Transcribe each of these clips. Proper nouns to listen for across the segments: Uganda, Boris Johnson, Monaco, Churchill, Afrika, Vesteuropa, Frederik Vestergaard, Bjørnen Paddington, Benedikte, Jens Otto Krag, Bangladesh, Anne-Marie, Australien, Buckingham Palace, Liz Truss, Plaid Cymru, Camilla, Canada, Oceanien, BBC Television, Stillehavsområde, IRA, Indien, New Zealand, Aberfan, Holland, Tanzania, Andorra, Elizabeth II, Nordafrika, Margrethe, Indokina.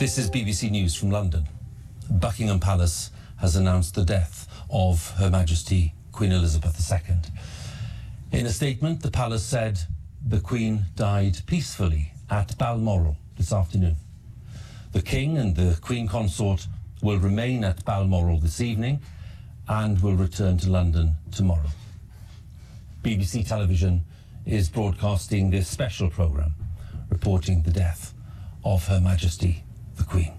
This is BBC News from London. Buckingham Palace has announced the death of Her Majesty Queen Elizabeth II. In a statement, the palace said the Queen died peacefully at Balmoral this afternoon. The King and the Queen Consort will remain at Balmoral this evening and will return to London tomorrow. BBC Television is broadcasting this special programme reporting the death of Her Majesty the Queen.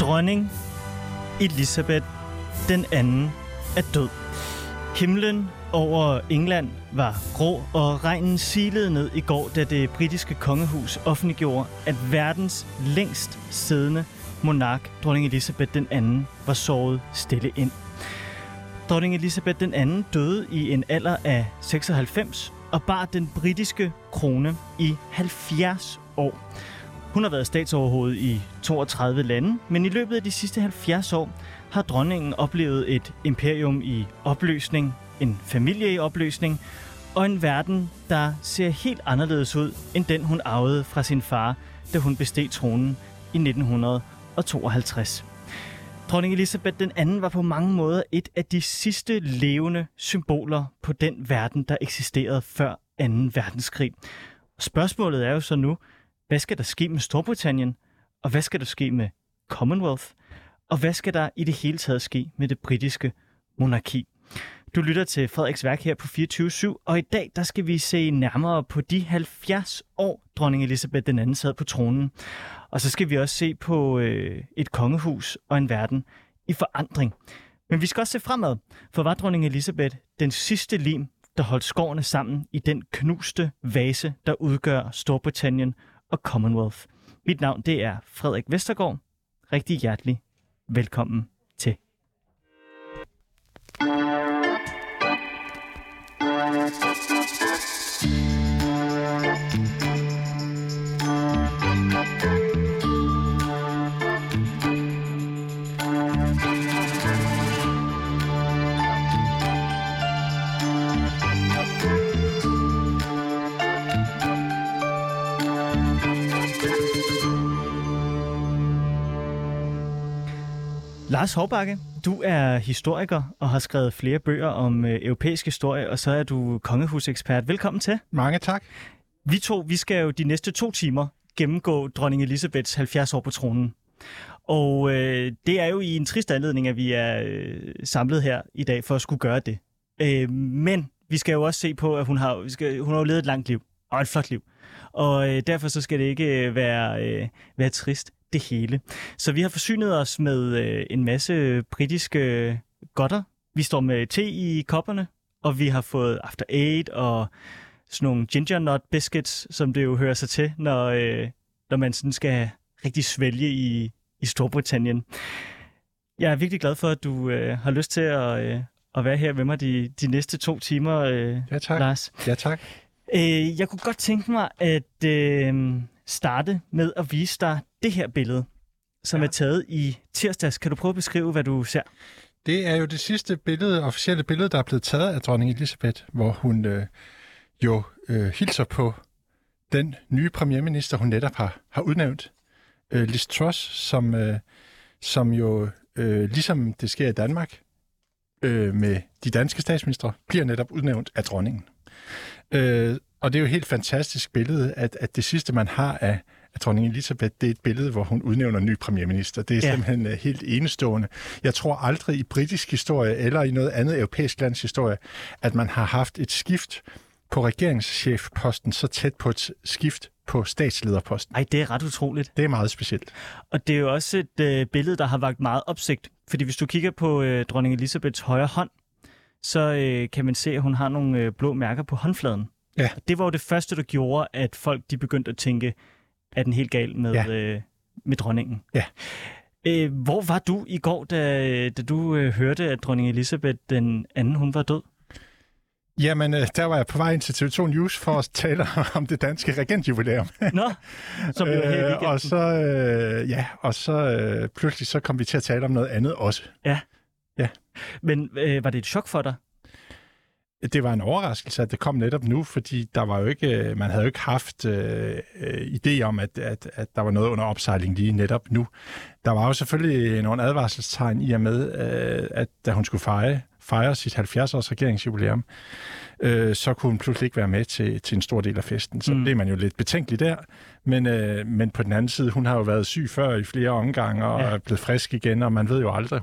Dronning Elizabeth II er død. Himlen over England var grå, og regnen silede ned i går, da det britiske kongehus offentliggjorde, at verdens længst siddende monark, dronning Elizabeth II, var sovet stille ind. Dronning Elizabeth II døde i en alder af 96 og bar den britiske krone i 70 år. Hun har været statsoverhoved i 32 lande, men i løbet af de sidste 70 år har dronningen oplevet et imperium i opløsning, en familie i opløsning og en verden, der ser helt anderledes ud end den, hun arvede fra sin far, da hun besteg tronen i 1952. Dronning Elizabeth II var på mange måder et af de sidste levende symboler på den verden, der eksisterede før 2. verdenskrig. Spørgsmålet er jo så nu, hvad skal der ske med Storbritannien, og hvad skal der ske med Commonwealth, og hvad skal der i det hele taget ske med det britiske monarki? Du lytter til Frederiks Værk her på 24/7, og i dag der skal vi se nærmere på de 70 år, dronning Elizabeth II sad på tronen. Og så skal vi også se på et kongehus og en verden i forandring. Men vi skal også se fremad, for var dronning Elizabeth den sidste lim, der holdt skårene sammen i den knuste vase, der udgør Storbritannien og Commonwealth? Mit navn det er Frederik Vestergaard. Rigtig hjertelig velkommen til. Lars Hovbakke, du er historiker og har skrevet flere bøger om europæisk historie, og så er du kongehusekspert. Velkommen til. Mange tak. Vi to, vi skal jo de næste 2 timer gennemgå dronning Elizabeths 70 år på tronen. Og det er jo i en trist anledning, at vi er samlet her i dag for at skulle gøre det. Men vi skal jo også se på, at hun har jo levet et langt liv, og et flot liv. Og derfor så skal det ikke være trist, det hele. Så vi har forsynet os med en masse britiske godter. Vi står med te i kopperne, og vi har fået After Eight og sådan nogle ginger nut biscuits, som det jo hører sig til, når man sådan skal rigtig svælge i Storbritannien. Jeg er virkelig glad for, at du har lyst til at være her med mig de næste 2 timer, ja, tak. Lars. Ja, tak. Jeg kunne godt tænke mig at starte med at vise dig det her billede, som er taget i tirsdags. Kan du prøve at beskrive, hvad du ser? Det er jo det sidste billede, officielle billede, der er blevet taget af dronning Elizabeth, hvor hun hilser på den nye premierminister, hun netop har udnævnt, Liz Truss, som ligesom det sker i Danmark med de danske statsministre, bliver netop udnævnt af dronningen. Og det er jo et helt fantastisk billede, at det sidste, man har af dronning Elizabeth, det er et billede, hvor hun udnævner en ny premierminister. Det er simpelthen helt enestående. Jeg tror aldrig i britisk historie eller i noget andet europæisk lands historie, at man har haft et skift på regeringschefposten så tæt på et skift på statslederposten. Ej, det er ret utroligt. Det er meget specielt. Og det er jo også et billede, der har vakt meget opsigt. Fordi hvis du kigger på dronning Elizabeths højre hånd, så kan man se, at hun har nogle blå mærker på håndfladen. Ja. Det var jo det første, der gjorde, at folk de begyndte at tænke, er den helt gal med dronningen. Ja. Hvor var du i går, da du hørte, at dronning Elizabeth II hun var død? Jamen, der var jeg på vej ind til TV2 News for at tale om det danske regentjubilæum. Nå, som vi var her i Og så pludselig så kom vi til at tale om noget andet også. Ja. Men var det et chok for dig? Det var en overraskelse, at det kom netop nu, fordi der var jo ikke, man havde jo ikke haft idé om, at der var noget under opsejling lige netop nu. Der var jo selvfølgelig nogle advarselstegn i og med, at da hun skulle fejre sit 70-års regeringsjubilæum, så kunne hun pludselig ikke være med til en stor del af festen. Så blev man jo lidt betænkelig der. Men på den anden side, hun har jo været syg før i flere omgange og er blevet frisk igen, og man ved jo aldrig,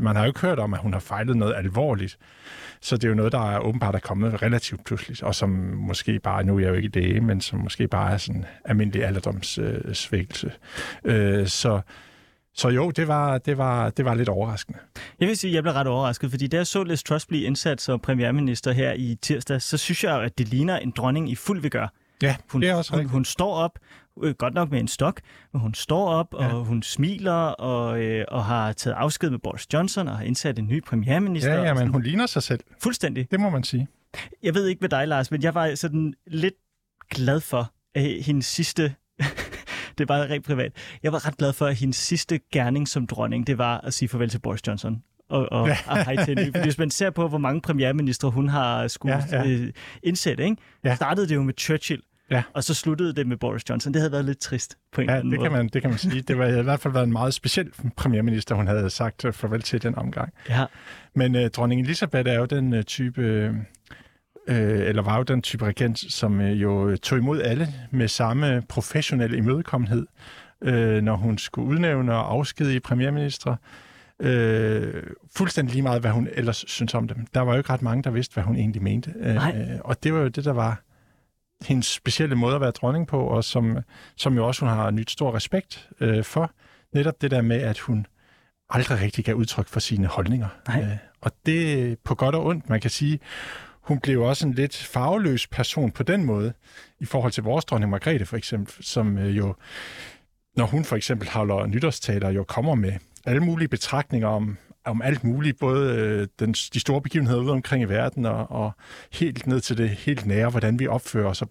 man har jo ikke hørt om, at hun har fejlet noget alvorligt. Så det er jo noget, der er åbenbart er kommet relativt pludseligt, og som måske bare, nu er jeg jo ikke læge, men som måske bare er sådan almindelig alderdomssvækkelse. Så jo, det var lidt overraskende. Jeg vil sige, at jeg blev ret overrasket, fordi da jeg så Liz Truss blive indsat som premierminister her i tirsdag, så synes jeg, at det ligner en dronning i fuld vigør. Ja, det er også rigtigt. Hun står op, godt nok med en stok, men hun står op, og hun smiler, og har taget afsked med Boris Johnson, og har indsat en ny premierminister. Ja, men hun ligner sig selv. Fuldstændig. Det må man sige. Jeg ved ikke med dig, Lars, men jeg var sådan lidt glad for, at hendes sidste... Det er bare rent privat. Jeg var ret glad for, at hendes sidste gerning som dronning, det var at sige farvel til Boris Johnson. Og hej til hende. Hvis man ser på, hvor mange premierministre hun har skulle indsætte, ikke? Startede det jo med Churchill, og så sluttede det med Boris Johnson. Det havde været lidt trist på en eller anden måde. Det kan man sige. Det var i hvert fald været en meget speciel premierminister, hun havde sagt farvel til den omgang. Ja. Men dronning Elizabeth er jo den type... eller var jo den type regent, som jo tog imod alle med samme professionelle imødekommenhed, når hun skulle udnævne og afskedige premierministre. Fuldstændig lige meget, hvad hun ellers syntes om dem. Der var jo ikke ret mange, der vidste, hvad hun egentlig mente. Og det var jo det, der var hendes specielle måde at være dronning på, og som jo også hun har nyt stor respekt for. Netop det der med, at hun aldrig rigtig gav udtryk for sine holdninger. Og det på godt og ondt, man kan sige... Hun blev også en lidt farveløs person på den måde, i forhold til vores dronning Margrethe for eksempel, som jo, når hun for eksempel holder nytårstaler, jo kommer med alle mulige betragtninger om alt muligt, både de store begivenheder ude omkring i verden, og helt ned til det helt nære, hvordan vi opfører os og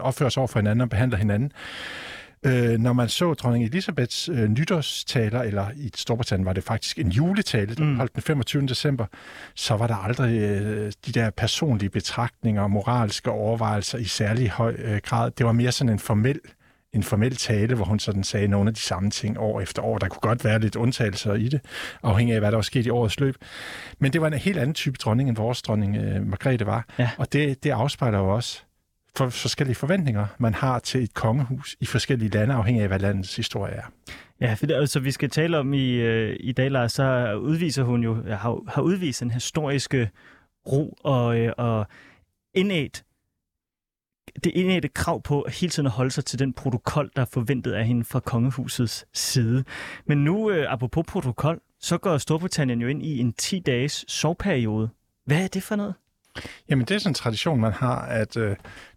opfører os over for hinanden og behandler hinanden. Når man så dronning Elisabeths nytårstaler, eller i Storbritannien var det faktisk en juletale, der holdt den 25. december, så var der aldrig de der personlige betragtninger og moralske overvejelser i særlig høj grad. Det var mere sådan en formel tale, hvor hun sådan sagde nogle af de samme ting år efter år. Der kunne godt være lidt undtagelser i det, afhængig af, hvad der var sket i årets løb. Men det var en helt anden type dronning, end vores dronning Margrethe var. Ja. Og det afspejler jo også for forskellige forventninger, man har til et kongehus i forskellige lande, afhængig af, hvad landets historie er. Ja, for altså, vi skal tale om i dag, Lars, så udviser hun jo, har udvist en historiske ro og det indædte krav på at hele tiden holde sig til den protokol, der er forventet af hende fra kongehusets side. Men nu, apropos protokol, så går Storbritannien jo ind i en 10-dages soveperiode. Hvad er det for noget? Jamen, det er sådan en tradition, man har, at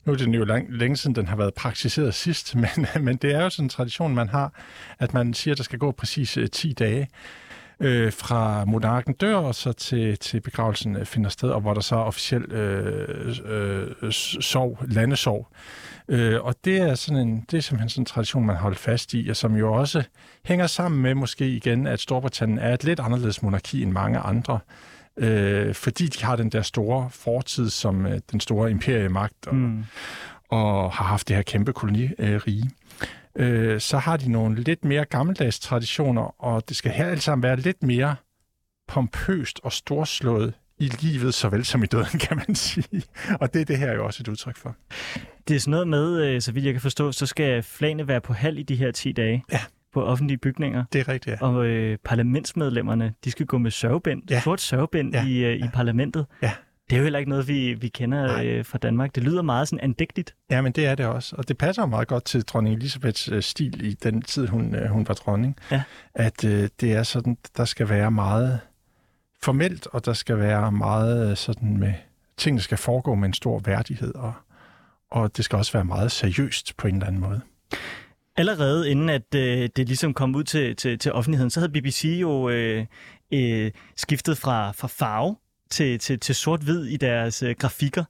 nu er det jo længe siden, den har været praktiseret sidst, men det er jo sådan en tradition, man har, at man siger, at der skal gå præcis 10 dage fra monarken dør, og så til begravelsen finder sted, og hvor der så er officielt landesorg. Og det er simpelthen sådan en tradition, man holder fast i, og som jo også hænger sammen med måske igen, at Storbritannien er et lidt anderledes monarki end mange andre, fordi de har den der store fortid som den store imperiemagt og har haft det her kæmpe kolonirige. Så har de nogle lidt mere gammeldags traditioner, og det skal her alt sammen være lidt mere pompøst og storslået i livet, såvel som i døden, kan man sige. Og det er det her jo også et udtryk for. Det er sådan noget med, så vidt jeg kan forstå, så skal flagene være på halv i de her 10 dage. Ja. På offentlige bygninger. Det er rigtigt, ja. Og parlamentsmedlemmerne, de skal gå med sørgebind, sort sørgebind i parlamentet. Ja. Det er jo heller ikke noget, vi kender fra Danmark. Det lyder meget sådan andægtigt. Ja, men det er det også. Og det passer meget godt til dronning Elisabeths stil i den tid, hun var dronning. Ja. At det er sådan, der skal være meget formelt, og der skal være meget sådan med ting, der skal foregå med en stor værdighed. Og det skal også være meget seriøst på en eller anden måde. Allerede inden at det ligesom kom ud til offentligheden, så havde BBC jo skiftet fra farve til sort-hvid i deres grafikker.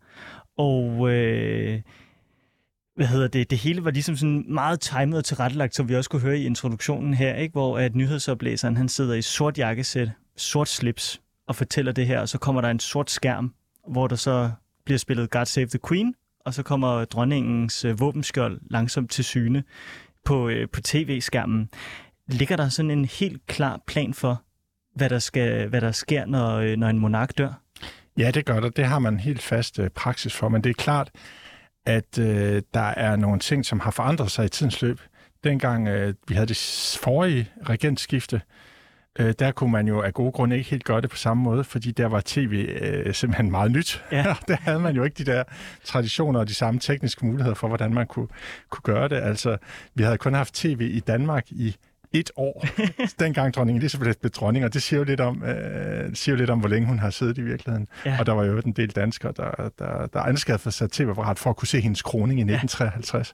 Og det hele var ligesom sådan meget timet og tilrettelagt, som vi også kunne høre i introduktionen her, ikke? Hvor at nyhedsoplæseren, han sidder i sort jakkesæt, sort slips og fortæller det her, og så kommer der en sort skærm, hvor der så bliver spillet God Save the Queen, og så kommer dronningens våbenskjold langsomt til syne på tv-skærmen. Ligger der sådan en helt klar plan for, hvad der sker, når en monark dør? Ja, det gør der. Det har man helt fast praksis for, men det er klart, at der er nogle ting, som har forandret sig i tidens løb. Dengang vi havde det forrige regentskifte, der kunne man jo af gode grunde ikke helt gøre det på samme måde, fordi der var tv simpelthen meget nyt. Ja. Der havde man jo ikke de der traditioner og de samme tekniske muligheder for, hvordan man kunne gøre det. Altså, vi havde kun haft tv i Danmark i 1 år, dengang dronning Elizabeth blev dronning, og det siger jo lidt om, hvor længe hun har siddet i virkeligheden. Ja. Og der var jo en del danskere, der anskaffede sig tv-apparat for at kunne se hendes kroning i 1953.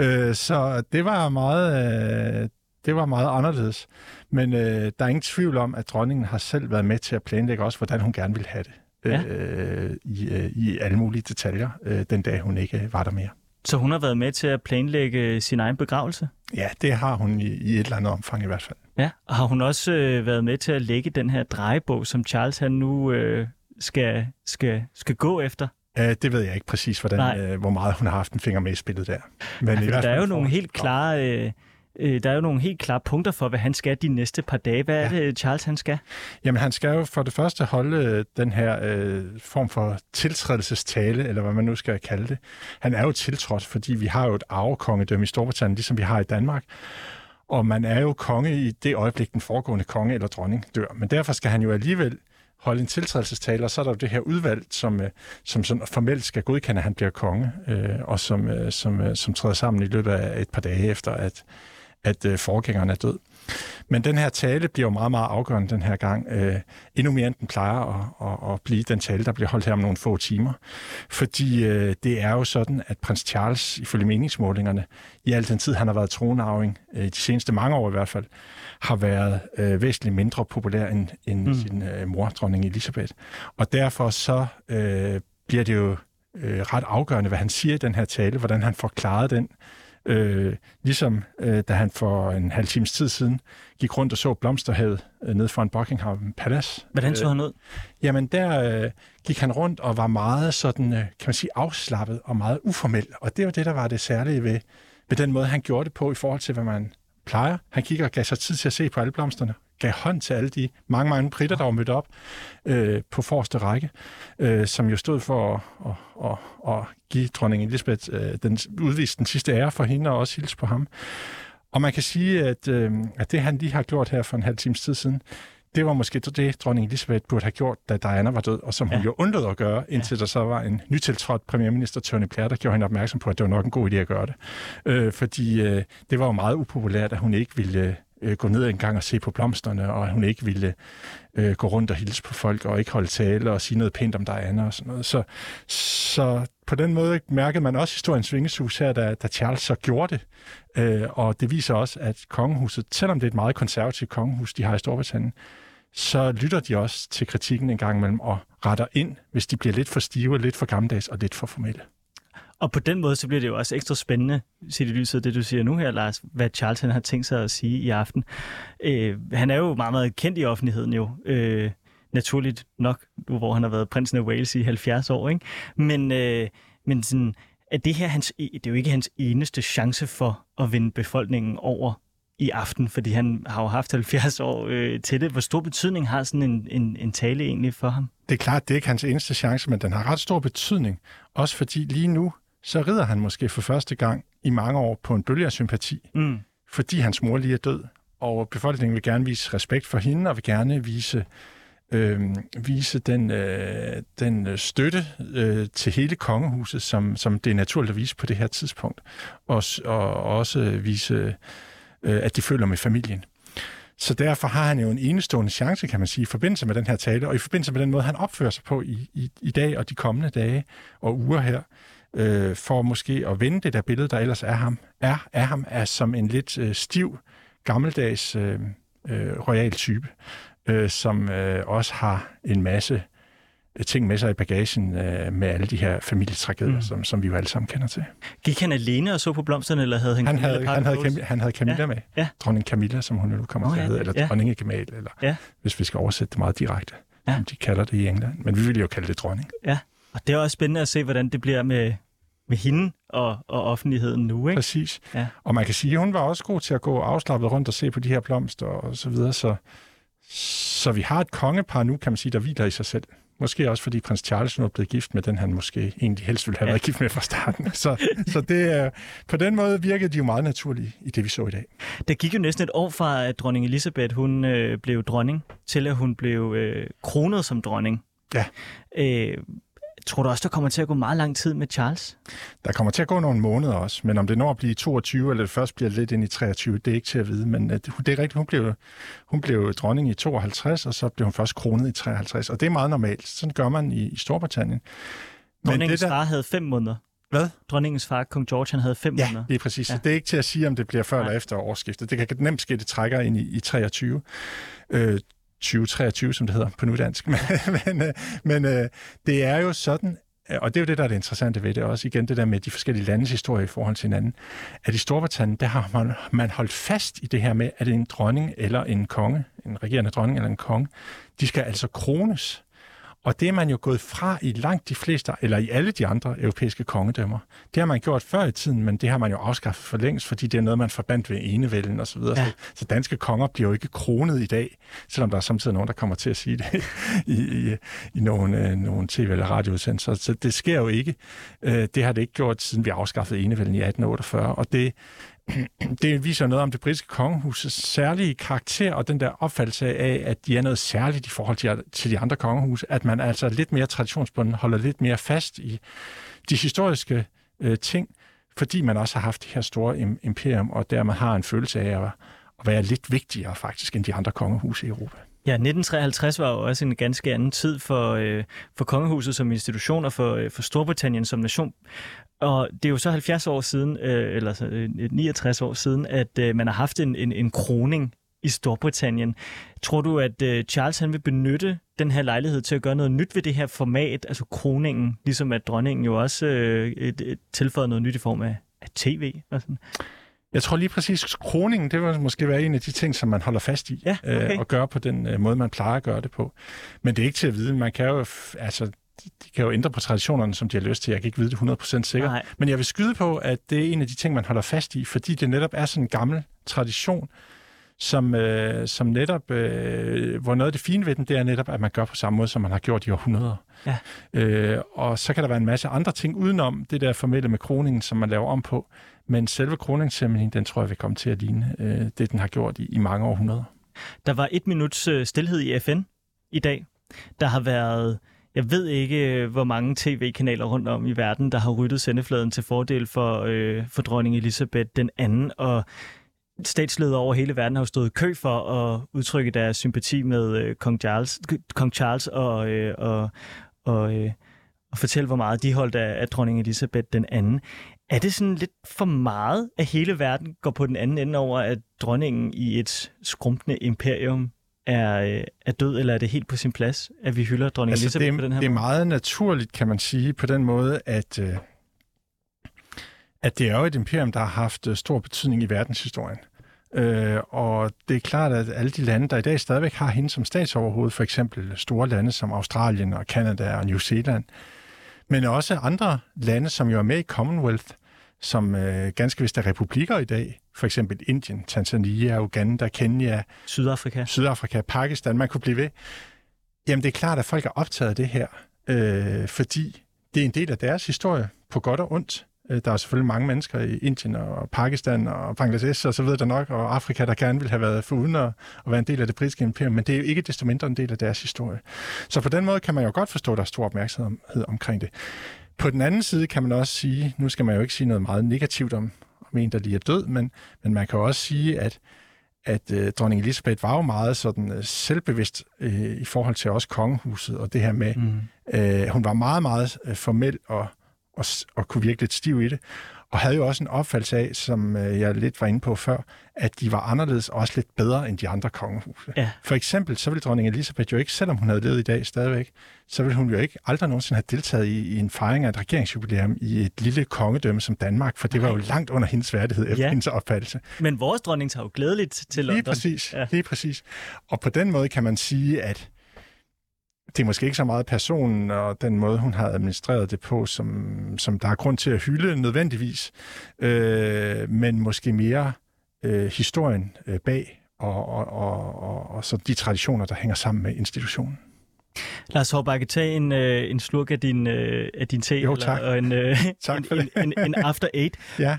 Ja. Så det var meget... Det var meget anderledes, men der er ingen tvivl om, at dronningen har selv været med til at planlægge også, hvordan hun gerne ville have det i alle mulige detaljer, den dag hun ikke var der mere. Så hun har været med til at planlægge sin egen begravelse? Ja, det har hun i et eller andet omfang i hvert fald. Ja, og har hun også været med til at lægge den her drejebog, som Charles han nu skal gå efter? Det ved jeg ikke præcis, hvor meget hun har haft en finger med i spillet der. Men ja, der er jo nogle helt klare... Der er jo nogle helt klare punkter for, hvad han skal de næste par dage. Hvad er det, Charles han skal? Jamen, han skal jo for det første holde den her form for tiltrædelsestale, eller hvad man nu skal kalde det. Han er jo tiltrådt, fordi vi har jo et arvekongedømme i Storbritannien, ligesom vi har i Danmark. Og man er jo konge i det øjeblik, den foregående konge eller dronning dør. Men derfor skal han jo alligevel holde en tiltrædelsestale, og så er der jo det her udvalg, som formelt skal godkende, at han bliver konge, og som træder sammen i løbet af et par dage efter, at forgængeren er død. Men den her tale bliver jo meget, meget afgørende den her gang. Endnu mere end den plejer at blive den tale, der bliver holdt her om nogle få timer. Fordi det er jo sådan, at prins Charles, ifølge meningsmålingerne, i al den tid, han har været tronarving, de seneste mange år i hvert fald, har været væsentligt mindre populær end sin mor, dronning Elisabeth. Og derfor så bliver det jo ret afgørende, hvad han siger i den her tale, hvordan han forklarede den. Ligesom da han for en halv times tid siden gik rundt og så blomsterhavet nede foran Buckingham Palace. Hvordan så han ud? Jamen der gik han rundt og var meget sådan, kan man sige, afslappet og meget uformel. Og det var det, der var det særlige ved den måde, han gjorde det på i forhold til, hvad man plejer. Han gik og gav sig tid til at se på alle blomsterne, gav hånd til alle de mange britter, der var mødt op på forreste række, som jo stod for at give dronning Elizabeth udviste den sidste ære for hende og også hilse på ham. Og man kan sige, at det han lige har gjort her for en halv times tid siden, det var måske det, dronning Elizabeth burde have gjort, da Diana var død, og som hun jo undlod at gøre, indtil der så var en nytiltrådt premierminister, Tony Blair, der gjorde hende opmærksom på, at det var nok en god idé at gøre det. Fordi det var jo meget upopulært, at hun ikke ville gå ned en gang og se på blomsterne, og hun ikke ville gå rundt og hilse på folk, og ikke holde tale og sige noget pænt om Diana og sådan noget. Så på den måde mærkede man også historiens vingesus her, da Charles så gjorde det. Og det viser også, at kongehuset, selvom det er et meget konservativt kongehus, de har i Storbritannien, så lytter de også til kritikken en gang imellem og retter ind, hvis de bliver lidt for stive, lidt for gammeldags og lidt for formelle. Og på den måde, så bliver det jo også ekstra spændende, set i lyset af det, du siger nu her, Lars, hvad Charles han har tænkt sig at sige i aften. Han er jo meget, meget kendt i offentligheden jo, naturligt nok, hvor han har været prinsen af Wales i 70 år, ikke? Men sådan, at det her, det er jo ikke hans eneste chance for at vinde befolkningen over i aften, fordi han har jo haft 70 år til det. Hvor stor betydning har sådan en tale egentlig for ham? Det er klart, det er ikke hans eneste chance, men den har ret stor betydning. Også fordi lige nu, så rider han måske for første gang i mange år på en bølge af sympati, fordi hans mor lige er død. Og befolkningen vil gerne vise respekt for hende, og vil gerne vise den støtte til hele kongehuset, som det er naturligt at vise på det her tidspunkt. Og også vise, at de føler med familien. Så derfor har han jo en enestående chance, kan man sige, i forbindelse med den her tale, og i forbindelse med den måde, han opfører sig på i dag og de kommende dage og uger her, for måske at vende det der billede, der ellers er ham som en lidt stiv, gammeldags royal type, som også har en masse ting med sig i bagagen med alle de her familietragedier, som vi jo alle sammen kender til. Gik han alene og så på blomsterne, eller havde han Camilla? Han havde Camilla med. Ja. Dronning Camilla, som hun nu kommer til at hedde, eller dronningegemal, eller hvis vi skal oversætte det meget direkte, som de kalder det i England. Men vi ville jo kalde det dronning. Ja, og det er også spændende at se, hvordan det bliver med hende og offentligheden nu, ikke? Præcis. Ja. Og man kan sige, at hun var også god til at gå afslappet rundt og se på de her blomster og så videre, så vi har et kongepar nu, kan man sige, der hviler i sig selv. Måske også, fordi prins Charles nu er blevet gift med den, han måske egentlig helst ville have været gift med fra starten. Så det, på den måde virkede de jo meget naturlige i det, vi så i dag. Der gik jo næsten et år fra, at dronning Elizabeth hun blev dronning, til at hun blev kronet som dronning. Ja. Tror du også, der kommer til at gå meget lang tid med Charles? Der kommer til at gå nogle måneder også, men om det når at blive 22, eller det først bliver lidt ind i 23, det er ikke til at vide. Men det er rigtigt, hun blev dronning i 52, og så blev hun først kronet i 53, og det er meget normalt. Sådan gør man i Storbritannien. Men dronningens far havde 5 måneder. Hvad? Dronningens far, kong George, han havde 5 måneder. Ja, det er præcis. Ja. Det er ikke til at sige, om det bliver før eller efter årsskiftet. Det kan nemt ske, at det trækker ind i 23. 2023, som det hedder på nudansk. Men det er jo sådan, og det er jo det, der er det interessante ved det også, igen det der med de forskellige landes historie i forhold til hinanden, at i Storbritannien, der har man holdt fast i det her med, at en dronning eller en konge, en regerende dronning eller en konge, de skal altså krones. Og det er man jo gået fra i langt de fleste, eller i alle de andre europæiske kongedømmer. Det har man gjort før i tiden, men det har man jo afskaffet for længst, fordi det er noget, man forbandt ved enevælden osv. Ja. Så danske konger bliver jo ikke kronet i dag, selvom der er samtidig nogen, der kommer til at sige det i nogle tv- eller radioudsendelser. Så det sker jo ikke. Det har det ikke gjort, siden vi afskaffede enevælden i 1848, og det viser noget om det britiske kongehus' særlige karakter og den der opfattelse af, at de er noget særligt i forhold til de andre kongehus, at man altså lidt mere traditionsbunden holder lidt mere fast i de historiske ting, fordi man også har haft det her store imperium, og der man har en følelse af at være lidt vigtigere faktisk end de andre kongehus i Europa. Ja, 1953 var jo også en ganske anden tid for kongehuset som institution og for Storbritannien som nation. Og det er jo så 70 år siden, eller 69 år siden, at man har haft en kroning i Storbritannien. Tror du, at Charles han vil benytte den her lejlighed til at gøre noget nyt ved det her format, altså kroningen, ligesom at dronningen jo også tilføjer noget nyt i form af tv og sådan? Jeg tror lige præcis, kroningen, det vil måske være en af de ting, som man holder fast i, og gøre på den måde, man plejer at gøre det på. Men det er ikke til at vide. Man kan jo, de kan jo ændre på traditionerne, som de har lyst til. Jeg kan ikke vide det 100% sikkert. Nej. Men jeg vil skyde på, at det er en af de ting, man holder fast i, fordi det netop er sådan en gammel tradition, som netop, hvor noget af det fine ved den, det er netop, at man gør på samme måde, som man har gjort i århundreder. Ja. Og så kan der være en masse andre ting udenom det der formelle med kroningen, som man laver om på. Men selve kroningsceremonien, den tror jeg vil komme til at ligne det, den har gjort i mange århundreder. Der var 1 minuts stilhed i FN i dag. Der har været, jeg ved ikke, hvor mange tv-kanaler rundt om i verden, der har ryddet sendefladen til fordel for dronning Elizabeth II, og statsledere over hele verden har jo stået i kø for at udtrykke deres sympati med kong Charles og fortælle, hvor meget de holdt af dronning Elizabeth II. Er det sådan lidt for meget, at hele verden går på den anden ende over, at dronningen i et skrumpende imperium er død, eller er det helt på sin plads, at vi hylder dronning Elizabeth på den her måde? Det er meget naturligt, kan man sige, på den måde, at det er jo et imperium, der har haft stor betydning i verdenshistorien. Og det er klart, at alle de lande, der i dag stadigvæk har hende som statsoverhoved, for eksempel store lande som Australien og Canada og New Zealand, men også andre lande, som jo er med i Commonwealth, som ganske vist er republikker i dag, for eksempel Indien, Tanzania, Uganda, Kenya, Sydafrika, Pakistan, man kunne blive ved. Jamen det er klart, at folk er optaget af det her, fordi det er en del af deres historie, på godt og ondt. Der er selvfølgelig mange mennesker i Indien og Pakistan og Bangladesh og så videre der nok, og Afrika, der gerne vil have været foruden at være en del af det britiske imperium, men det er jo ikke desto mindre en del af deres historie. Så på den måde kan man jo godt forstå, at der er stor opmærksomhed omkring det. På den anden side kan man også sige, nu skal man jo ikke sige noget meget negativt om en, der lige er død, men man kan også sige, at dronning Elizabeth var jo meget sådan selvbevidst i forhold til også kongehuset og det her med, hun var meget, meget formel og kunne virke lidt stiv i det. og havde jo også en opfattelse af, som jeg lidt var inde på før, at de var anderledes og også lidt bedre end de andre kongehuse. Ja. For eksempel, så ville dronning Elizabeth jo ikke, selvom hun havde levet i dag stadigvæk, så ville hun jo ikke aldrig nogensinde have deltaget i en fejring af et regeringsjubilæum i et lille kongedømme som Danmark, for det var jo langt under hendes værdighed efter hendes opfattelse. Men vores dronning tager jo glædeligt til London. Lige præcis. Og på den måde kan man sige, at det er måske ikke så meget personen og den måde, hun har administreret det på, som der er grund til at hylde nødvendigvis, men måske mere historien bag og så de traditioner, der hænger sammen med institutionen. Lars Hovbakke, tag en slurk af din te, jo, eller en after eight. Ja.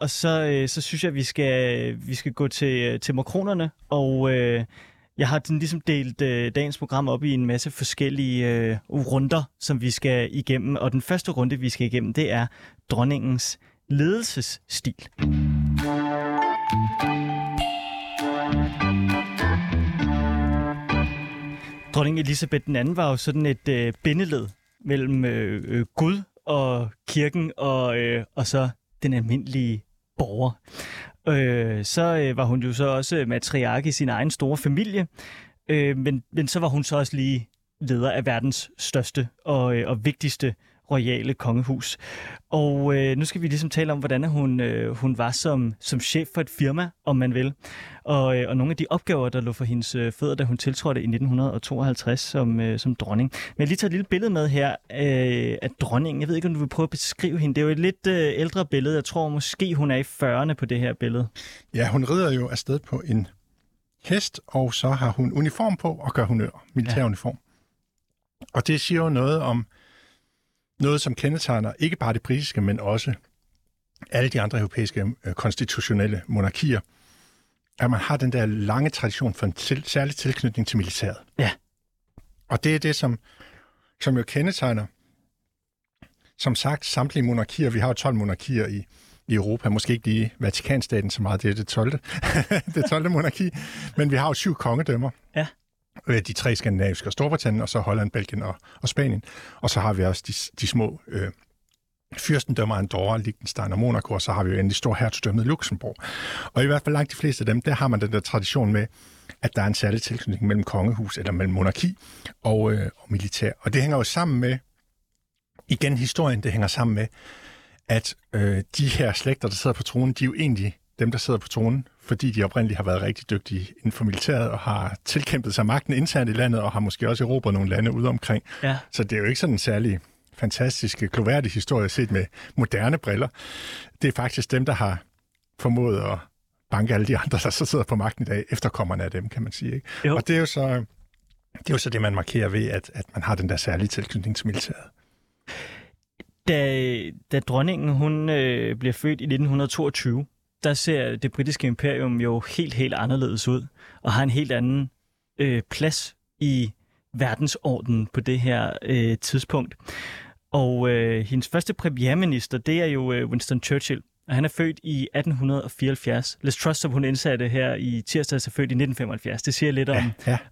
Og så synes jeg, at vi skal gå til makronerne, og jeg har ligesom delt dagens program op i en masse forskellige runder, som vi skal igennem. Og den første runde, vi skal igennem, det er dronningens ledelsesstil. Dronning Elisabeth II var jo sådan et bindeled mellem Gud og kirken og så den almindelige borger. Så var hun jo så også matriark i sin egen store familie, men så var hun så også lige leder af verdens største og vigtigste royale kongehus. Og nu skal vi ligesom tale om, hvordan hun var som chef for et firma, om man vil. Og nogle af de opgaver, der lå for hendes fødder, da hun tiltrådte i 1952 som dronning. Men jeg lige tager et lille billede med her af dronningen. Jeg ved ikke, om du vil prøve at beskrive hende. Det er jo et lidt ældre billede. Jeg tror måske, hun er i 40'erne på det her billede. Ja, hun rider jo afsted på en hest, og så har hun uniform på og gør honør. Militæruniform. Ja. Og det siger jo noget om noget, som kendetegner ikke bare det britiske, men også alle de andre europæiske konstitutionelle monarkier, at man har den der lange tradition for en særlig tilknytning til militæret. Ja. Og det er det, som jo kendetegner, som sagt, samtlige monarkier. Vi har jo 12 monarkier i Europa, måske ikke lige Vatikanstaten så meget, det er det 12. det 12. monarki, men vi har jo 7 kongedømmer. Ja. De 3 skandinaviske og Storbritannien, og så Holland, Belgien og Spanien. Og så har vi også de små fyrstendømmer, Andorra, Liechtenstein og Monaco, og så har vi jo endelig storhertugdømmet Luxembourg. Og i hvert fald langt de fleste af dem, der har man den der tradition med, at der er en særlig tilknytning mellem kongehus, eller mellem monarki og militær. Og det hænger jo sammen med, igen historien, det hænger sammen med, at de her slægter, der sidder på tronen, de er jo egentlig dem, der sidder på tronen, fordi de oprindeligt har været rigtig dygtige inden for militæret og har tilkæmpet sig magten internt i landet og har måske også erobret nogle lande ude omkring. Ja. Så det er jo ikke sådan en særlig fantastisk, gloværdig historie set med moderne briller. Det er faktisk dem, der har formået at banke alle de andre, der så sidder på magten i dag, efterkommerne af dem, kan man sige. Ikke? Og det er jo så det, man markerer ved, at man har den der særlige tilknytning til militæret. Da dronningen hun bliver født i 1922, der ser det britiske imperium jo helt anderledes ud, og har en helt anden plads i verdensordenen på det her tidspunkt. Og hendes første premierminister, det er jo Winston Churchill, og han er født i 1874. Liz Truss, som hun indsatte her i tirsdags, er født i 1975. Det siger lidt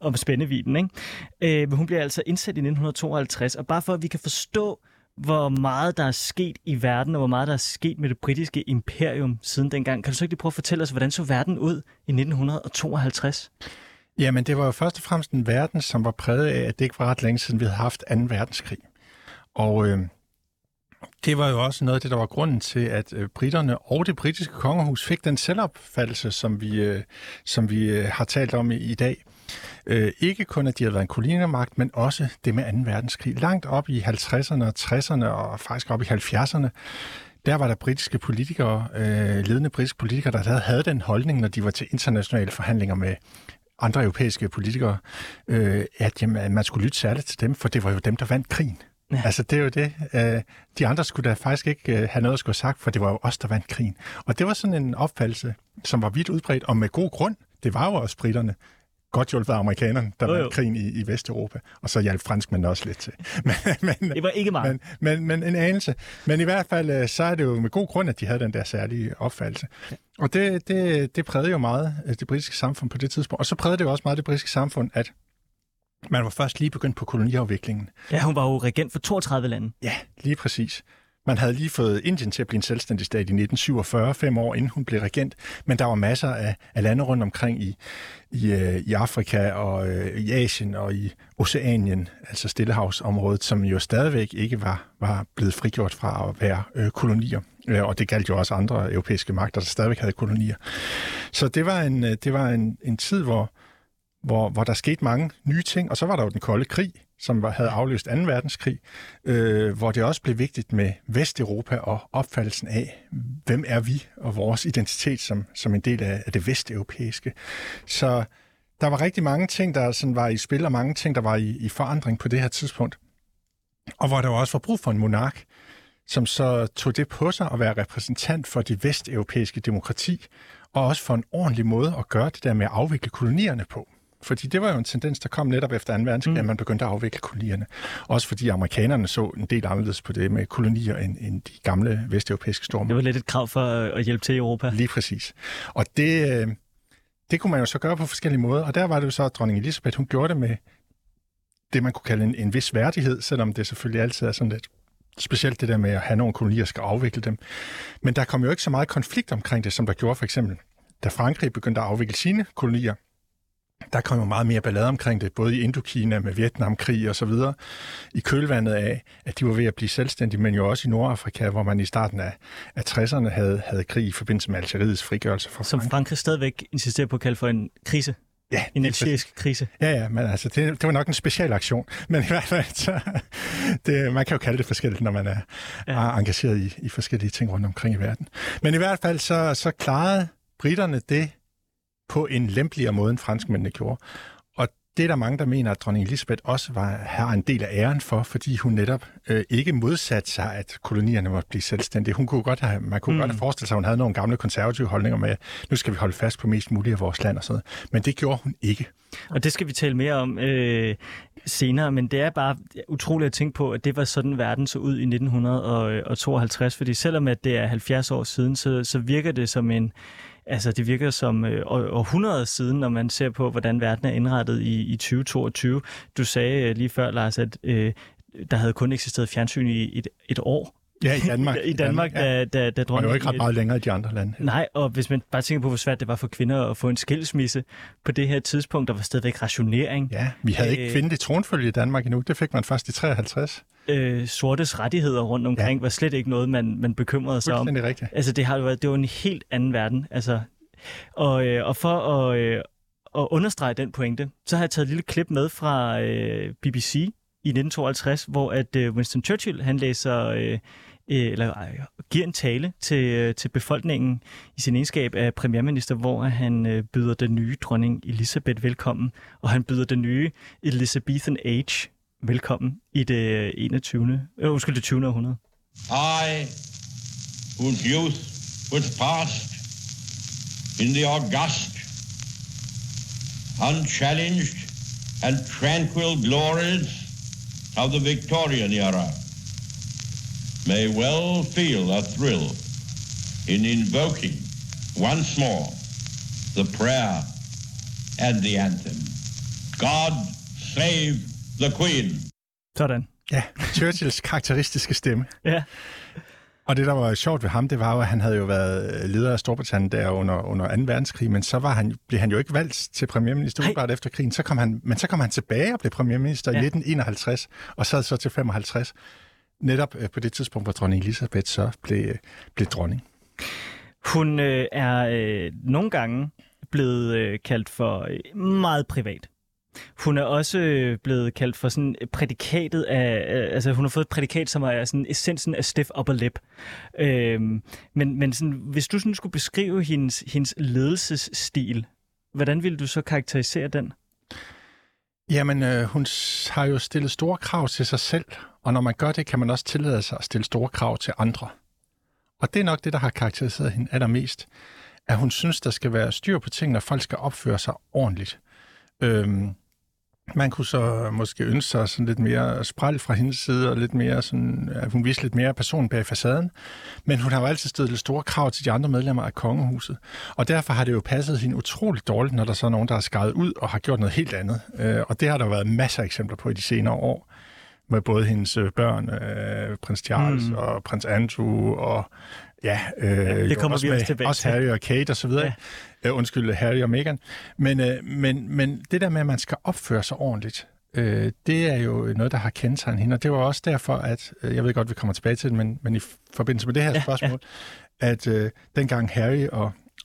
om spændeviden, ikke? Men hun bliver altså indsat i 1952, og bare for at vi kan forstå, hvor meget der er sket i verden, og hvor meget der er sket med det britiske imperium siden dengang. Kan du så ikke lige prøve at fortælle os, hvordan så verden ud i 1952? Jamen, det var jo først og fremmest en verden, som var præget af, at det ikke var ret længe siden, vi havde haft 2. verdenskrig. Og det var jo også noget af det, der var grunden til, at briterne og det britiske kongehus fik den selvopfattelse, som vi har talt om i dag. Ikke kun, at de havde været en kolonimagt, men også det med 2. verdenskrig. Langt op i 50'erne og 60'erne og faktisk op i 70'erne, der var der britiske politikere, ledende britiske politikere, der havde den holdning, når de var til internationale forhandlinger med andre europæiske politikere, at jamen, man skulle lytte særligt til dem, for det var jo dem, der vandt krigen. Ja. Altså, det er jo det. De andre skulle da faktisk ikke have noget at skulle have sagt, for det var jo os, der vandt krigen. Og det var sådan en opfattelse, som var vidt udbredt, og med god grund. Det var jo også briterne. Godt hjulpet af amerikanerne, der var krigen i Vesteuropa, og så hjalp franskmændene også lidt til. Det var ikke meget. Men en anelse. Men i hvert fald, så er det jo med god grund, at de havde den der særlige opfattelse. Ja. Og det prægede jo meget det britiske samfund på det tidspunkt. Og så prægede det jo også meget det britiske samfund, at man var først lige begyndt på koloniafviklingen. Ja, hun var jo regent for 32 lande. Ja, lige præcis. Man havde lige fået Indien til at blive en selvstændig stat i 1947, 5 år inden hun blev regent, men der var masser af lande rundt omkring i Afrika og i Asien og i Oceanien, altså Stillehavsområdet, som jo stadigvæk ikke var blevet frigjort fra at være kolonier. Og det galt jo også andre europæiske magter, der stadigvæk havde kolonier. Så det var en tid, hvor der skete mange nye ting, og så var der jo den kolde krig, som havde afløst 2. verdenskrig, hvor det også blev vigtigt med Vesteuropa og opfattelsen af, hvem er vi og vores identitet som en del af det vesteuropæiske. Så der var rigtig mange ting, der sådan var i spil, og mange ting, der var i forandring på det her tidspunkt. Og hvor der også var brug for en monark, som så tog det på sig at være repræsentant for det vesteuropæiske demokrati, og også for en ordentlig måde at gøre det der med at afvikle kolonierne på. Fordi det var jo en tendens, der kom netop efter 2. verdenskrig, at man begyndte at afvikle kolonierne. Også fordi amerikanerne så en del anderledes på det med kolonier end de gamle vesteuropæiske stormagter. Det var lidt et krav for at hjælpe til i Europa. Lige præcis. Og det kunne man jo så gøre på forskellige måder. Og der var det jo så, at dronning Elizabeth, hun gjorde det med det, man kunne kalde en vis værdighed, selvom det selvfølgelig altid er sådan lidt specielt det der med at have nogle kolonier og skal afvikle dem. Men der kom jo ikke så meget konflikt omkring det, som der gjorde for eksempel, da Frankrig begyndte at afvikle sine kolonier. Der kom jo meget mere ballade omkring det, både i Indokina med Vietnamkrig og så videre, i kølvandet af, at de var ved at blive selvstændige, men jo også i Nordafrika, hvor man i starten af 60'erne havde krig i forbindelse med Algeriets frigørelse fra Frankrig. Som Frankrig stadigvæk insisterer på at kalde for en krise. Ja, en algerisk krise. Ja, men altså, det var nok en speciel aktion. Men i hvert fald, så, man kan jo kalde det forskelligt, når man er engageret i forskellige ting rundt omkring i verden. Men i hvert fald, så klarede briterne det på en lempeligere måde, end franskmændene gjorde. Og det er der mange, der mener, at dronning Elizabeth også har en del af æren for, fordi hun netop ikke modsatte sig, at kolonierne måtte blive selvstændige. Man kunne godt have forestillet sig, at hun havde nogle gamle konservative holdninger med, nu skal vi holde fast på mest muligt af vores land og sådan. Men det gjorde hun ikke. Og det skal vi tale mere om senere, men det er bare utroligt at tænke på, at det var sådan verden så ud i 1952, fordi selvom at det er 70 år siden, så virker det som altså det virker som århundreder siden, når man ser på, hvordan verden er indrettet i 2022. Du sagde lige før, Lars, at der havde kun eksisteret fjernsyn i et år. Ja, i Danmark. I Danmark. Da dronningen... Og jo ikke ret meget længere i de andre lande. Nej, og hvis man bare tænker på, hvor svært det var for kvinder at få en skilsmisse på det her tidspunkt, der var stadigvæk rationering. Ja, vi havde ikke kvindelig tronfølge i Danmark endnu. Det fik man først i 53. Sortes rettigheder rundt omkring var slet ikke noget, man bekymrede sig om. Fuldstændig rigtigt. Altså, det var en helt anden verden. Altså, og for at understrege den pointe, så har jeg taget et lille klip med fra BBC, i 1952, hvor at Winston Churchill han giver en tale til befolkningen i sin egenskab af premierminister, hvor han byder den nye dronning Elizabeth velkommen, og han byder den nye Elizabethan Age velkommen i det 20. århundrede. I whose youth was past in the august, unchallenged and tranquil glories of the Victorian era may well feel a thrill in invoking once more the prayer and the anthem. God save the Queen. Sådan. Ja, Churchills karakteristiske stemme. Ja. Og det, der var sjovt ved ham, det var jo, at han havde jo været leder af Storbritannien der under 2. verdenskrig, men så blev han jo ikke valgt til premierminister umiddelbart efter krigen. Så kom han tilbage og blev premierminister i 1951, og sad så til 55. Netop på det tidspunkt, hvor dronning Elizabeth så blev dronning. Hun er nogle gange blevet kaldt for meget privat. Hun er også blevet kaldt for sådan prædikatet af, altså hun har fået et prædikat, som er sådan essensen af stiff upper lip. Men sådan, hvis du sådan skulle beskrive hendes ledelsesstil, hvordan ville du så karakterisere den? Jamen, hun har jo stillet store krav til sig selv, og når man gør det, kan man også tillade sig at stille store krav til andre. Og det er nok det, der har karakteriseret hende allermest, at hun synes, der skal være styr på ting, når folk skal opføre sig ordentligt. Man kunne så måske ønske sig sådan lidt mere spræl fra hendes side, og lidt mere sådan, at hun viste lidt mere personen bag facaden. Men hun har jo altid stillet store krav til de andre medlemmer af kongehuset. Og derfor har det jo passet hende utroligt dårligt, når der så er nogen, der har skrevet ud og har gjort noget helt andet. Og det har der været masser af eksempler på i de senere år. med både hendes børn, prins Charles og prins Andrew og det kommer også vi også tilbage også Harry og Kate og så videre. Ja. Undskyld, Harry og Meghan. Men det der med, at man skal opføre sig ordentligt, det er jo noget, der har kendetegnet hende, og det var også derfor, at, jeg ved godt, vi kommer tilbage til det, men i forbindelse med det her spørgsmål, at dengang Harry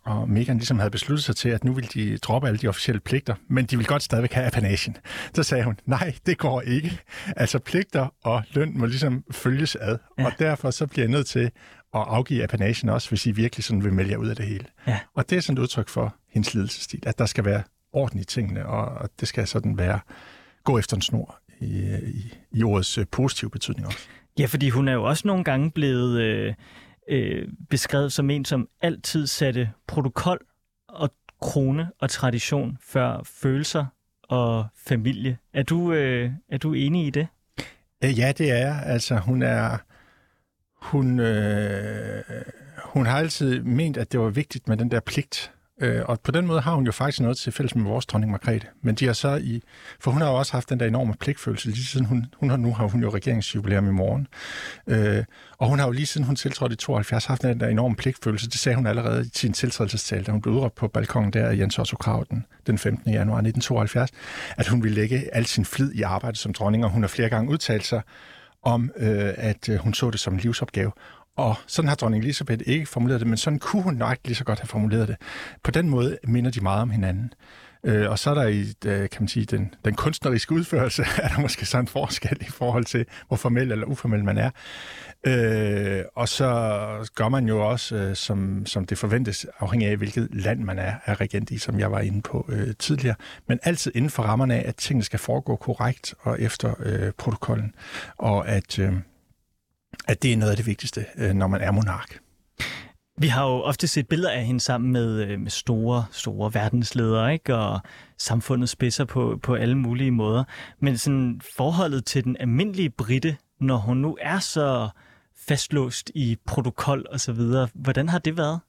og Meghan ligesom havde besluttet sig til, at nu ville de droppe alle de officielle pligter, men de ville godt stadigvæk have apanagen. Så sagde hun, nej, det går ikke. Altså pligter og løn må ligesom følges ad, og derfor så bliver jeg nødt til at afgive apanagen også, hvis I virkelig sådan vil melde jer ud af det hele. Ja. Og det er sådan et udtryk for hendes ledelsesstil, at der skal være orden i tingene, og det skal sådan være gå efter en snor i ordets positive betydning også. Ja, fordi hun er jo også nogle gange blevet beskrevet som en, som altid satte protokol og krone og tradition før følelser og familie. Er du enig i det? Ja, det er jeg. Altså, hun har altid ment, at det var vigtigt med den der pligt. Og på den måde har hun jo faktisk noget til fælles med vores dronning Margrethe. Men de har så for hun har jo også haft den der enorme pligtfølelse lige siden nu har hun jo regeringsjubilæum i morgen. Og hun har jo lige siden hun tiltrådte i 72 haft den der enorme pligtfølelse. Det sagde hun allerede i sin tiltrædelsestale, da hun blev udråbt på balkongen der i Jens Otto Krag den 15. januar 1972, at hun ville lægge al sin flid i arbejdet som dronning, og hun har flere gange udtalt sig om, at hun så det som en livsopgave. Og sådan har dronning Elizabeth ikke formuleret det, men sådan kunne hun nok lige så godt have formuleret det. På den måde minder de meget om hinanden. Og så er der den kunstneriske udførelse, er der måske sådan en forskel i forhold til, hvor formel eller uformel man er. Og så gør man jo også, som det forventes, afhængig af, hvilket land man er regent i, som jeg var inde på tidligere. Men altid inden for rammerne af, at tingene skal foregå korrekt og efter protokollen, og at det er noget af det vigtigste, når man er monark. Vi har jo ofte set billeder af hende sammen med store, store verdensledere, ikke? Og samfundet spidser på alle mulige måder. Men sådan forholdet til den almindelige brite, når hun nu er så fastlåst i protokol og så videre, hvordan har det været?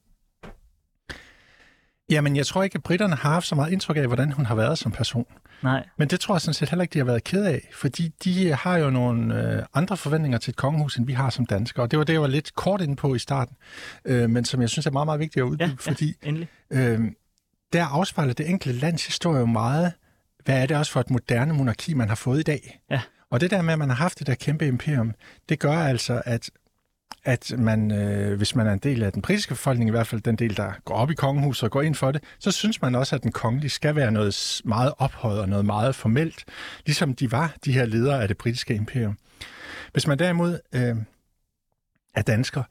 Jamen, jeg tror ikke, at britterne har haft så meget indtryk af, hvordan hun har været som person. Nej. Men det tror jeg sådan set heller ikke, de har været ked af, fordi de har jo nogle andre forventninger til et kongehus, end vi har som danskere. Og det var det, jeg var lidt kort inde på i starten, men som jeg synes er meget, meget vigtigt at uddybe, fordi der afspejler det enkelte lands historie jo meget, hvad er det også for et moderne monarki, man har fået i dag. Ja. Og det der med, at man har haft det der kæmpe imperium, det gør altså, at man, hvis man er en del af den britiske befolkning, i hvert fald den del, der går op i kongehuset og går ind for det, så synes man også, at den kongelige skal være noget meget ophøjet og noget meget formelt, ligesom de var, de her ledere af det britiske imperium. Hvis man derimod er dansker,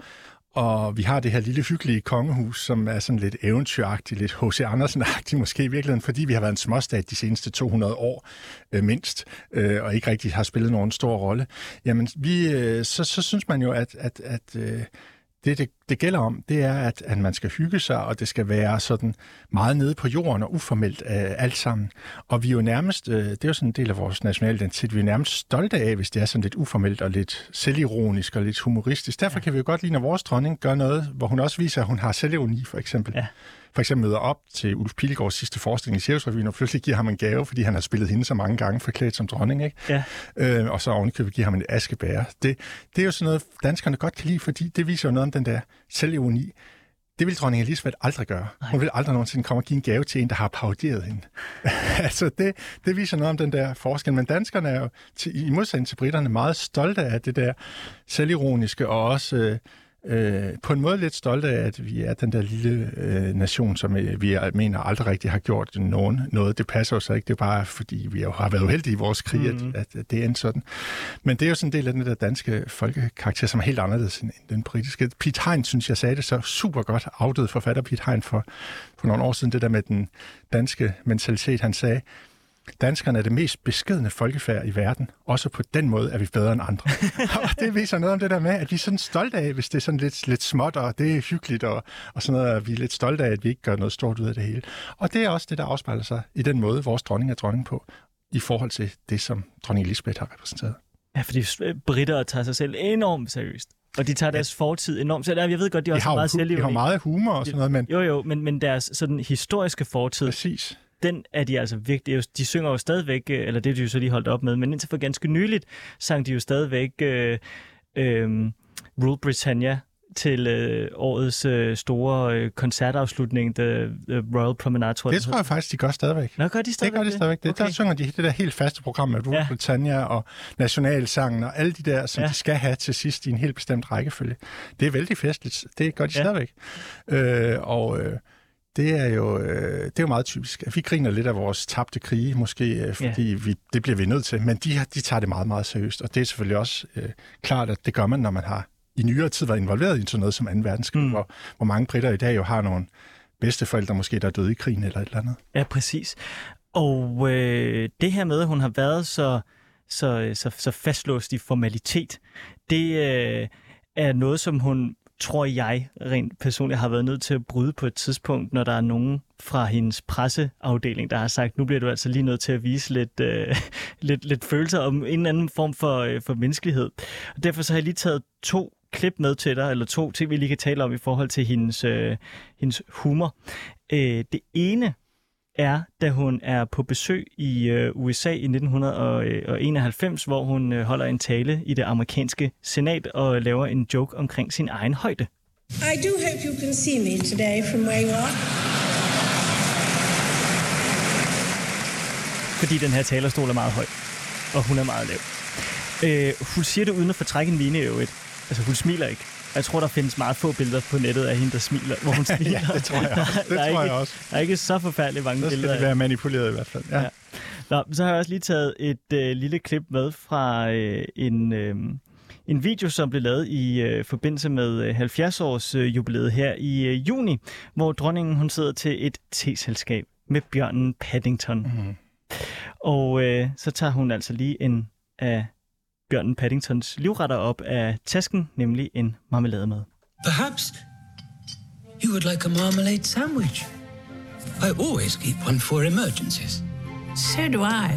og vi har det her lille hyggelige kongehus, som er sådan lidt eventyragtigt, lidt H.C. Andersen-agtigt måske i virkeligheden, fordi vi har været en småstat de seneste 200 år mindst, og ikke rigtig har spillet nogen stor rolle. Jamen, så synes man jo, at det gælder om, det er, at man skal hygge sig, og det skal være sådan meget nede på jorden og uformelt alt sammen. Og vi er jo nærmest, det er jo sådan en del af vores nationale identitet, vi er nærmest stolte af, hvis det er sådan lidt uformelt og lidt selvironisk og lidt humoristisk. Derfor kan vi jo godt lide, når vores dronning gør noget, hvor hun også viser, at hun har selvironi, for eksempel. Ja. For eksempel møder op til Ulf Pilgaards sidste forestilling i Cirkusrevyen, og pludselig giver ham en gave, fordi han har spillet hende så mange gange forklædt som dronning, ikke? Ja. Og så ovenikøbet giver ham en askebæger. Det er jo sådan noget, danskerne godt kan lide, fordi det viser jo noget om den der selvironi. Det vil dronning Elizabeth aldrig gøre. Hun vil aldrig nogensinde komme og give en gave til en, der har parodieret hende. Altså, det viser noget om den der forskel. Men danskerne er jo, i modsætning til britterne, meget stolte af det der selvironiske, og også på en måde lidt stolte af, at vi er den der lille nation, som vi mener aldrig rigtig har gjort noget. Det passer jo så ikke. Det er bare, fordi vi har været uheldige i vores krig, at det er en sådan. Men det er jo sådan en del af den der danske folkekarakter, som er helt anderledes end den britiske. Piet Hein, synes jeg, sagde det så super godt. Afdød forfatter Piet Hein for nogle år siden, det der med den danske mentalitet, han sagde, danskerne er det mest beskedne folkefærd i verden. Også på den måde er vi bedre end andre. Og det viser noget om det der med, at vi er sådan stolte af, hvis det er sådan lidt småt, og det er hyggeligt, og sådan noget, og vi er lidt stolte af, at vi ikke gør noget stort ud af det hele. Og det er også det, der afspejler sig i den måde, vores dronning er dronning på, i forhold til det, som dronning Elizabeth har repræsenteret. Ja, fordi britter tager sig selv enormt seriøst. Og de tager deres fortid enormt. Så jeg ved godt, de også har meget selvliv. De har meget humor og sådan noget, men... Jo, men deres sådan historiske fortid... Præcis. den er de altså virkelig, de synger jo stadigvæk, eller det er de jo så lige holdt op med, men indtil for ganske nyligt sang de jo stadigvæk Rule Britannia til årets store koncertafslutning, The Royal Promenade, tror jeg. Det tror jeg faktisk, de gør stadigvæk. Nå, gør de stadigvæk det? Gør de stadigvæk det. Okay. Der synger de det der helt faste program med Rule Britannia og nationalsangen og alle de der, som de skal have til sidst i en helt bestemt rækkefølge. Det er vældig festligt. Det gør de stadigvæk. Det er jo meget typisk. Vi griner lidt af vores tabte krige, måske, fordi det bliver vi nødt til. Men de tager det meget, meget seriøst. Og det er selvfølgelig også klart, at det gør man, når man har i nyere tid været involveret i sådan noget som 2. verdenskrig, hvor mange britter i dag jo har nogle bedsteforældre, måske, der er døde i krigen eller et eller andet. Ja, præcis. Og det her med, at hun har været så fastlåst i formalitet, det er noget, som hun, tror jeg rent personligt, har været nødt til at bryde på et tidspunkt, når der er nogen fra hendes presseafdeling, der har sagt, nu bliver du altså lige nødt til at vise lidt følelser om en anden form for menneskelighed. Og derfor så har jeg lige taget to klip med til dig, eller to ting, vi lige kan tale om i forhold til hendes humor. Det ene er, da hun er på besøg i USA i 1991, hvor hun holder en tale i det amerikanske senat og laver en joke omkring sin egen højde. I do hope you can see me today from where you are. Fordi den her talerstol er meget høj, og hun er meget lav. Hun siger det uden at fortrække en mine i øvrigt. Altså, hun smiler ikke. Jeg tror, der findes meget få billeder på nettet af hende, der smiler, hvor hun smiler. Ja, det tror jeg også. Der er ikke så forfærdeligt mange billeder. Så skal det være manipuleret i hvert fald. Ja. Ja. Nå, så har jeg også lige taget et lille klip med fra en video, som blev lavet i forbindelse med 70-års jubilæet her i juni, hvor dronningen hun sidder til et teselskab med bjørnen Paddington. Mm-hmm. Og så tager hun altså lige en af bjørnen Paddingtons livretter op af tasken, nemlig en marmelade med. Perhaps you would like a marmalade sandwich. I always keep one for emergencies. So do I.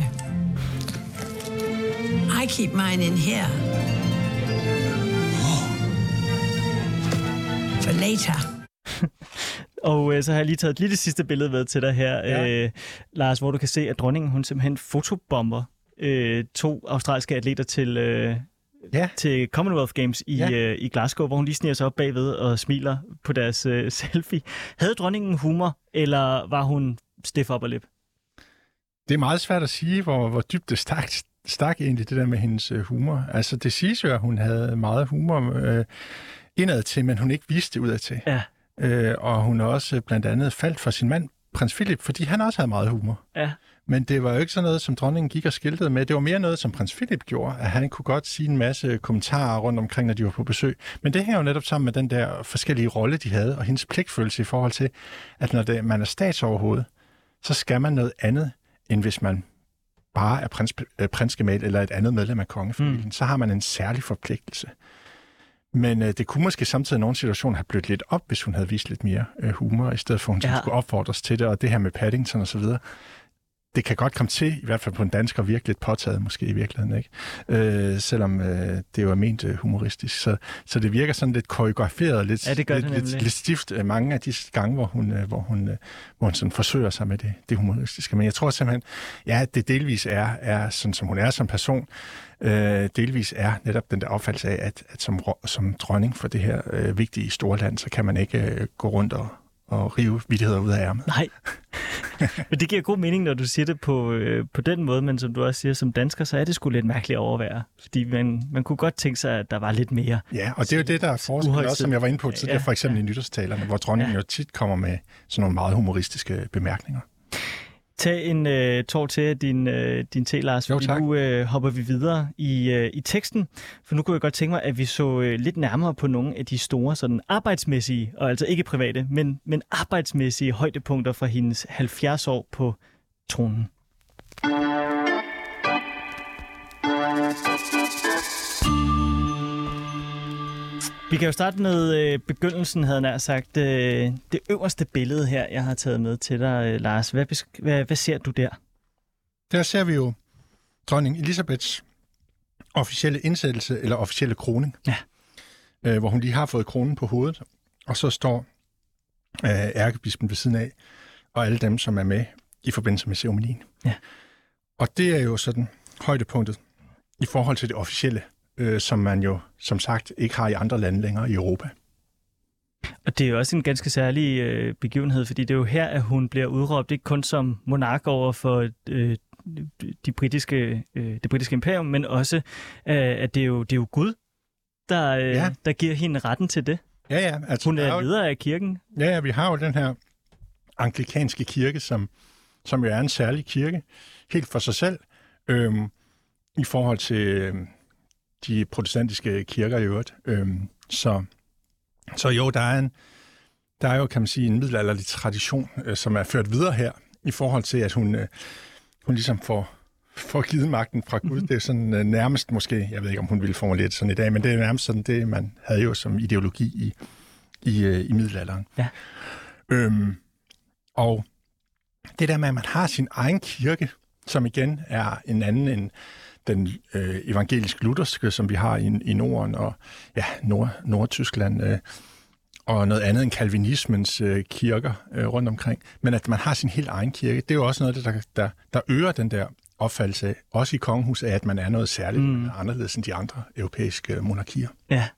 I keep mine in here. Oh. For later. Og så har jeg lige taget et lille sidste billede med til dig her, Lars, hvor du kan se, at dronningen hun simpelthen fotobomber to australske atleter til Commonwealth Games i Glasgow, hvor hun lige sniger sig op bagved og smiler på deres selfie. Havde dronningen humor, eller var hun stiff op og lip? Det er meget svært at sige, hvor dybt det stak egentlig, det der med hendes humor. Altså, det siges jo, at hun havde meget humor indad til, men hun ikke viste det udad til. Ja. Og hun også blandt andet faldt for sin mand, prins Philip, fordi han også havde meget humor. Ja. Men det var jo ikke sådan noget, som dronningen gik og skiltede med. Det var mere noget, som prins Philip gjorde, at han kunne godt sige en masse kommentarer rundt omkring, når de var på besøg. Men det hænger jo netop sammen med den der forskellige rolle, de havde, og hendes pligtfølelse i forhold til, at når man er statsoverhoved, så skal man noget andet, end hvis man bare er prinsgemal eller et andet medlem af kongefamilien. Så har man en særlig forpligtelse. Men det kunne måske samtidig i nogle situationer have blødt lidt op, hvis hun havde vist lidt mere humor, i stedet for, at hun skulle opfordres til det, og det her med Paddington og så videre. Det kan godt komme til, i hvert fald på en dansker, virkelig lidt påtaget måske i virkeligheden, ikke? Selvom det jo er ment humoristisk. Så det virker sådan lidt koreograferet, lidt stift mange af de gange, hvor hun sådan forsøger sig med det humoristiske. Men jeg tror simpelthen, at det delvis er sådan, som hun er som person. Delvis er netop den der opfattelse af, at som dronning for det her vigtige store land, så kan man ikke gå rundt og rive vittigheder ud af ærmet. Nej. Men det giver god mening, når du siger det på den måde, men som du også siger, som dansker, så er det sgu lidt mærkeligt at overvære. Fordi man kunne godt tænke sig, at der var lidt mere. Ja, og det er jo det, der er forskellen også, som jeg var inde på tidligere, for eksempel i nytårstalerne, hvor dronningen jo tit kommer med sådan nogle meget humoristiske bemærkninger. Tag en tår til af din te, Lars, jo, nu hopper vi videre i teksten, for nu kunne jeg godt tænke mig, at vi så lidt nærmere på nogle af de store sådan arbejdsmæssige, og altså ikke private, men arbejdsmæssige højdepunkter fra hendes 70 år på tronen. Vi kan jo starte med begyndelsen, havde jeg nær sagt. Det øverste billede her, jeg har taget med til dig, Lars. Hvad ser du der? Der ser vi jo dronning Elisabeths officielle indsættelse, eller officielle kroning. Ja. Hvor hun lige har fået kronen på hovedet, og så står ærkebispen ved siden af, og alle dem, som er med i forbindelse med ceremonien. Ja. Og det er jo sådan højdepunktet i forhold til det officielle, som man jo som sagt ikke har i andre lande længere i Europa. Og det er jo også en ganske særlig begivenhed, fordi det er jo her, at hun bliver udråbt, ikke kun som monark over for det britiske imperium, men også, at det er jo Gud, der giver hende retten til det. Ja, ja. Altså, hun er leder af kirken. Ja, ja, vi har jo den her anglikanske kirke, som jo er en særlig kirke, helt for sig selv, i forhold til de protestantiske kirker i øvrigt. Så jo, der er jo, kan man sige, en middelalderlig tradition, som er ført videre her, i forhold til, at hun ligesom får givet magten fra Gud. Det er sådan nærmest måske, jeg ved ikke, om hun ville formulere det sådan i dag, men det er nærmest sådan det, man havde jo som ideologi i middelalderen. Ja. Og det der med, at man har sin egen kirke, som igen er en anden end den evangelisk-lutherske, som vi har i Norden og Nordtyskland, og noget andet end kalvinismens kirker rundt omkring. Men at man har sin helt egen kirke, det er jo også noget, der øger den der opfattelse, også i kongehuset, af, at man er noget særligt anderledes end de andre europæiske monarkier. Ja.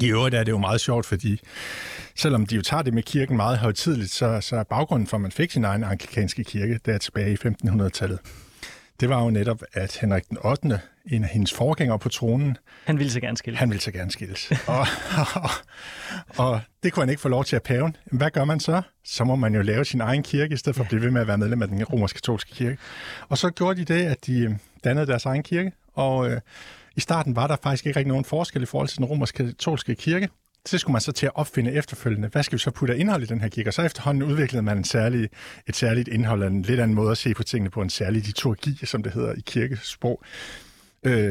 I øvrigt er det jo meget sjovt, fordi selvom de jo tager det med kirken meget højtideligt, så er baggrunden for, at man fik sin egen anglikanske kirke, der tilbage i 1500-tallet. Det var jo netop, at Henrik den 8., en af hendes forgængere på tronen... Han ville så gerne skilles. Og det kunne han ikke få lov til at paven. Hvad gør man så? Så må man jo lave sin egen kirke, i stedet for at blive ved med at være medlem af den romersk-katolske kirke. Og så gjorde de det, at de dannede deres egen kirke, og i starten var der faktisk ikke rigtig nogen forskel i forhold til den romersk-katolske kirke. Så skulle man så til at opfinde efterfølgende, hvad skal vi så putte af indhold i den her kirke? Og så efterhånden udviklede man et særligt indhold, en lidt anden måde at se på tingene på, en særlig liturgi, som det hedder i kirkesprog,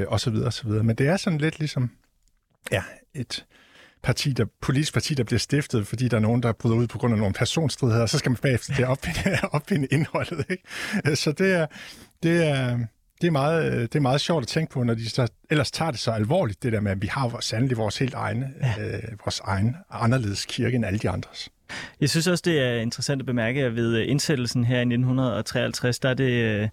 og så videre, og så videre. Men det er sådan lidt ligesom et parti, politisk parti, der bliver stiftet, fordi der er nogen, der bryder ud på grund af nogle personstridigheder, og så skal man bagefter til at opfinde indholdet. Ikke? Så det er meget sjovt at tænke på, når de så ellers tager det så alvorligt, det der med, at vi har sandelig vores helt egne, vores egen anderledes kirke end alle de andres. Jeg synes også, det er interessant at bemærke, at ved indsættelsen her i 1953, der er det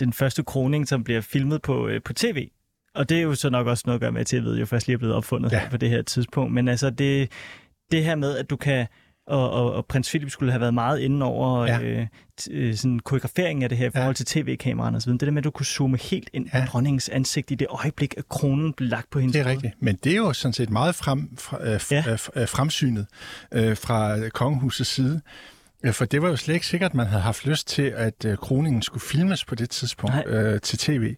den første kroning, som bliver filmet på tv. Og det er jo så nok også noget at gøre med, at tv'et jo først lige er blevet opfundet på det her tidspunkt. Men altså det her med, at du kan... Og prins Philip skulle have været meget inde over sådan koreograferingen af det her i forhold til tv-kameraerne og så videre. Det der med, at du kunne zoome helt ind på dronningens ansigt i det øjeblik, at kronen blev lagt på hendes hoved. Det er rigtigt, men det er jo sådan set meget fremsynet fra kongehusets side. For det var jo slet ikke sikkert, at man havde haft lyst til, at kroningen skulle filmes på det tidspunkt til tv.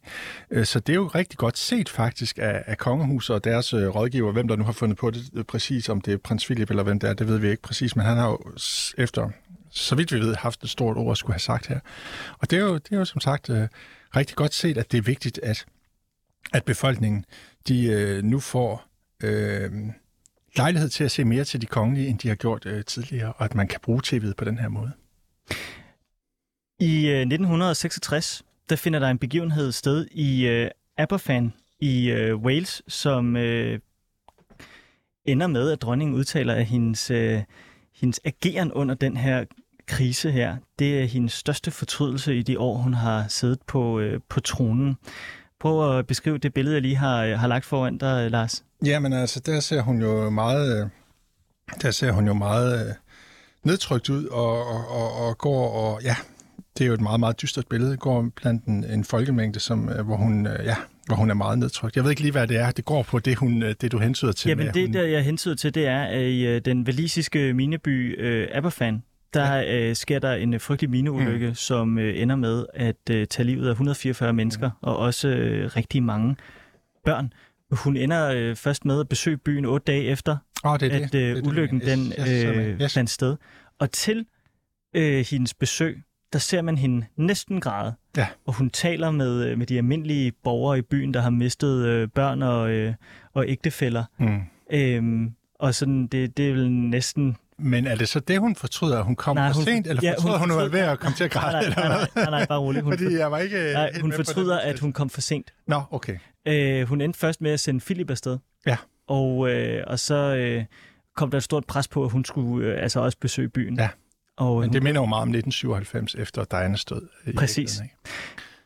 Så det er jo rigtig godt set faktisk af kongehuset og deres rådgiver, hvem der nu har fundet på det præcis, om det er prins Philip eller hvem det er, det ved vi ikke præcis, men han har jo efter, så vidt vi ved, haft et stort ord at skulle have sagt her. Og det er jo som sagt rigtig godt set, at det er vigtigt, at befolkningen de nu får... lejlighed til at se mere til de kongelige, end de har gjort tidligere, og at man kan bruge tv'et på den her måde. I 1966, der finder der en begivenhed sted i Aberfan i Wales, som ender med, at dronningen udtaler, at hendes ageren under den her krise her, det er hendes største fortrydelse i de år, hun har siddet på tronen. Prøv at beskrive det billede, jeg lige har lagt foran dig, Lars. Jamen altså, der ser hun jo meget nedtrykt ud og går og det er jo et meget meget dystert billede. Går blandt en folkemængde, som hvor hun er meget nedtrykt. Jeg ved ikke lige hvad det er. Det går på det du hensyder til. Jamen det der jeg hensyder til, det er at i den walisiske mineby Aberfan. Der sker der en frygtelig mineulykke, som ender med at tage livet af 144 mennesker, og også rigtig mange børn. Hun ender først med at besøge byen 8 dage efter, at ulykken fandt sted. Og til hendes besøg, der ser man hende næsten græde, og hun taler med de almindelige borgere i byen, der har mistet børn og ægtefæller. Og sådan, det er vel næsten... Men er det så det, hun fortryder, at hun kom for sent? Eller fortryder hun, var ved at komme til at græde? Nej, bare roligt. Fordi jeg var ikke hun fortryder, at hun kom for sent. Nå, okay. Hun endte først med at sende Philip afsted. Ja. Og så kom der et stort pres på, at hun skulle altså også besøge byen. Ja, og, men det minder jo meget om 1997 efter Dianas død. Præcis.